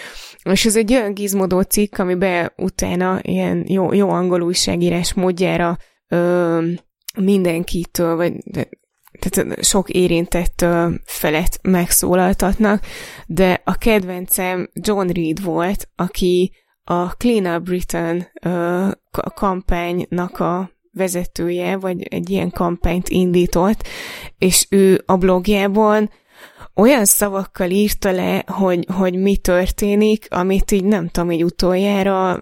És ez egy olyan gizmodó cikk, amiben utána ilyen jó angol újságírás módjára mindenkitől, vagy tehát sok érintett felet megszólaltatnak, de a kedvencem John Reed volt, aki a Clean Up Britain kampánynak a vezetője, vagy egy ilyen kampányt indított, és ő a blogjában olyan szavakkal írta le, hogy mi történik, amit így nem tudom, így utoljára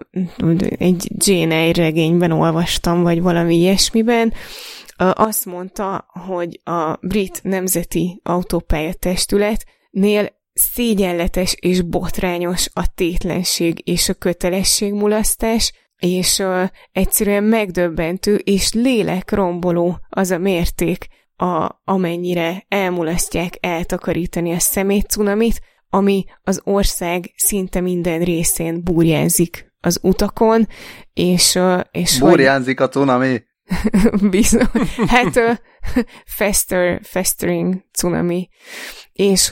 egy Jane Eyre regényben olvastam, vagy valami ilyesmiben. Azt mondta, hogy a Brit Nemzeti Autópályatestületnél szégyenletes és botrányos a tétlenség és a kötelességmulasztás, és egyszerűen megdöbbentő és lélekromboló az a mérték, amennyire elmulasztják eltakarítani a szemétcunamit, ami az ország szinte minden részén burjánzik az utakon, és burjánzik a cunami? Bizony. Hát festering cunami. És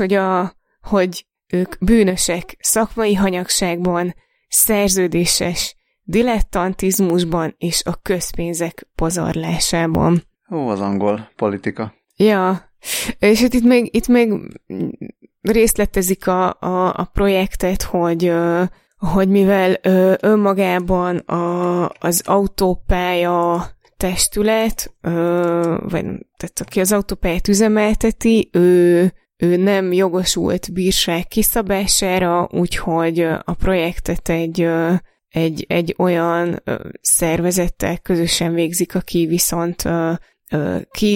hogy ők bűnösek szakmai hanyagságban, szerződéses dilettantizmusban és a közpénzek pazarlásában. Ó, az angol politika. Ja, és hát itt még részletezik a projektet, hogy mivel önmagában az autópálya testület, vagy tehát aki az autópályát üzemelteti, ő nem jogosult bírság kiszabására, úgyhogy a projektet egy olyan szervezettel közösen végzik, aki viszont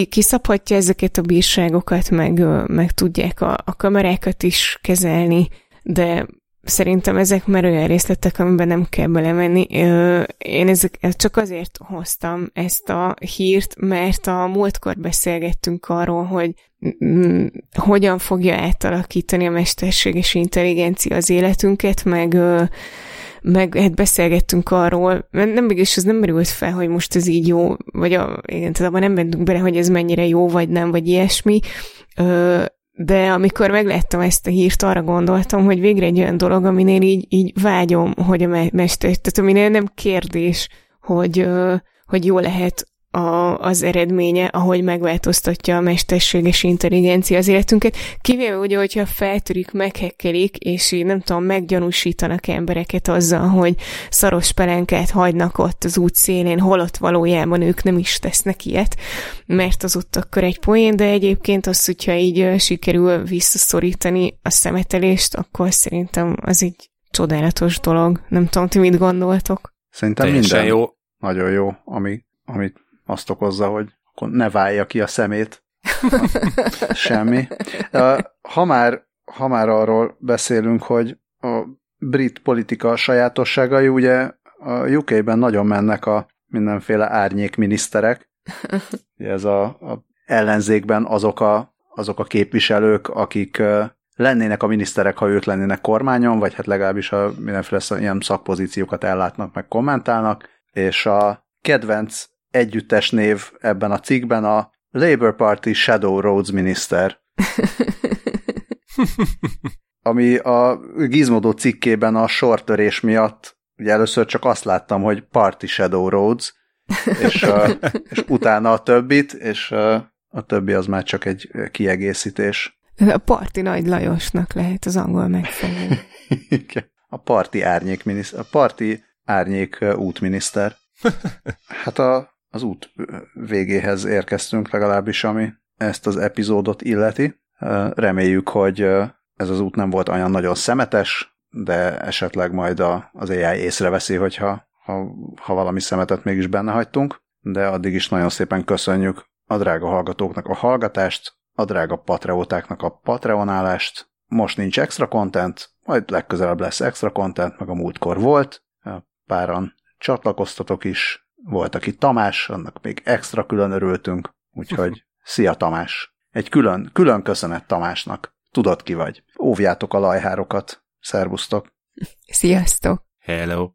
kiszabhatja ezeket a bírságokat, meg tudják a kamerákat is kezelni, de szerintem ezek már olyan részletek, amiben nem kell belemenni. Én csak azért hoztam ezt a hírt, mert a múltkor beszélgettünk arról, hogy hogyan fogja átalakítani a mesterséges intelligencia az életünket, meg hát beszélgettünk arról, mert nem mégis az nem merült fel, hogy most ez így jó, vagy igen, tehát abban nem mentünk bele, hogy ez mennyire jó, vagy nem, vagy ilyesmi, de amikor megláttam ezt a hírt, arra gondoltam, hogy végre egy olyan dolog, aminél így vágyom, hogy a mester, tehát aminél nem kérdés, hogy jó lehet az eredménye, ahogy megváltoztatja a mesterséges intelligencia az életünket. Kivéve ugye, hogyha feltörik, meghekkelik, és így nem tudom, meggyanúsítanak embereket azzal, hogy szaros pelenkát hagynak ott az út szélén, holott valójában ők nem is tesznek ilyet, mert az ott akkor egy poén, de egyébként az, hogyha így sikerül visszaszorítani a szemetelést, akkor szerintem az egy csodálatos dolog. Nem tudom, ti mit gondoltok? Szerintem minden jó. Nagyon jó, amit azt okozza, hogy akkor ne válja ki a szemét. Semmi. Ha már arról beszélünk, hogy a brit politika sajátosságai, ugye a UK-ben nagyon mennek a mindenféle árnyékminiszterek. Ez az ellenzékben azok a képviselők, akik lennének a miniszterek, ha ők lennének kormányon, vagy hát legalábbis a mindenféle ilyen szakpozíciókat ellátnak, meg kommentálnak, és a kedvenc együttes név ebben a cikkben a Labour Party Shadow Roads miniszter. Ami a Gizmodo cikkében a sortörés miatt, ugye először csak azt láttam, hogy Party Shadow Roads, és utána a többit, és a többi az már csak egy kiegészítés. A Parti Nagy Lajosnak lehet az angol megfelelő. A Parti Árnyék miniszter, a Parti Árnyék útminiszter. Hát az út végéhez érkeztünk legalábbis, ami ezt az epizódot illeti. Reméljük, hogy ez az út nem volt olyan nagyon szemetes, de esetleg majd az AI észreveszi, hogyha ha valami szemetet mégis benne hagytunk, de addig is nagyon szépen köszönjük a drága hallgatóknak a hallgatást, a drága patreótáknak a patreonálást. Most nincs extra content, majd legközelebb lesz extra content, meg a múltkor volt. Páran csatlakoztatok is, volt aki Tamás, annak még extra külön örültünk, úgyhogy szia Tamás! Egy külön köszönet Tamásnak, tudod ki vagy. Óvjátok a lajhárokat, szervusztok! Sziasztok! Hello!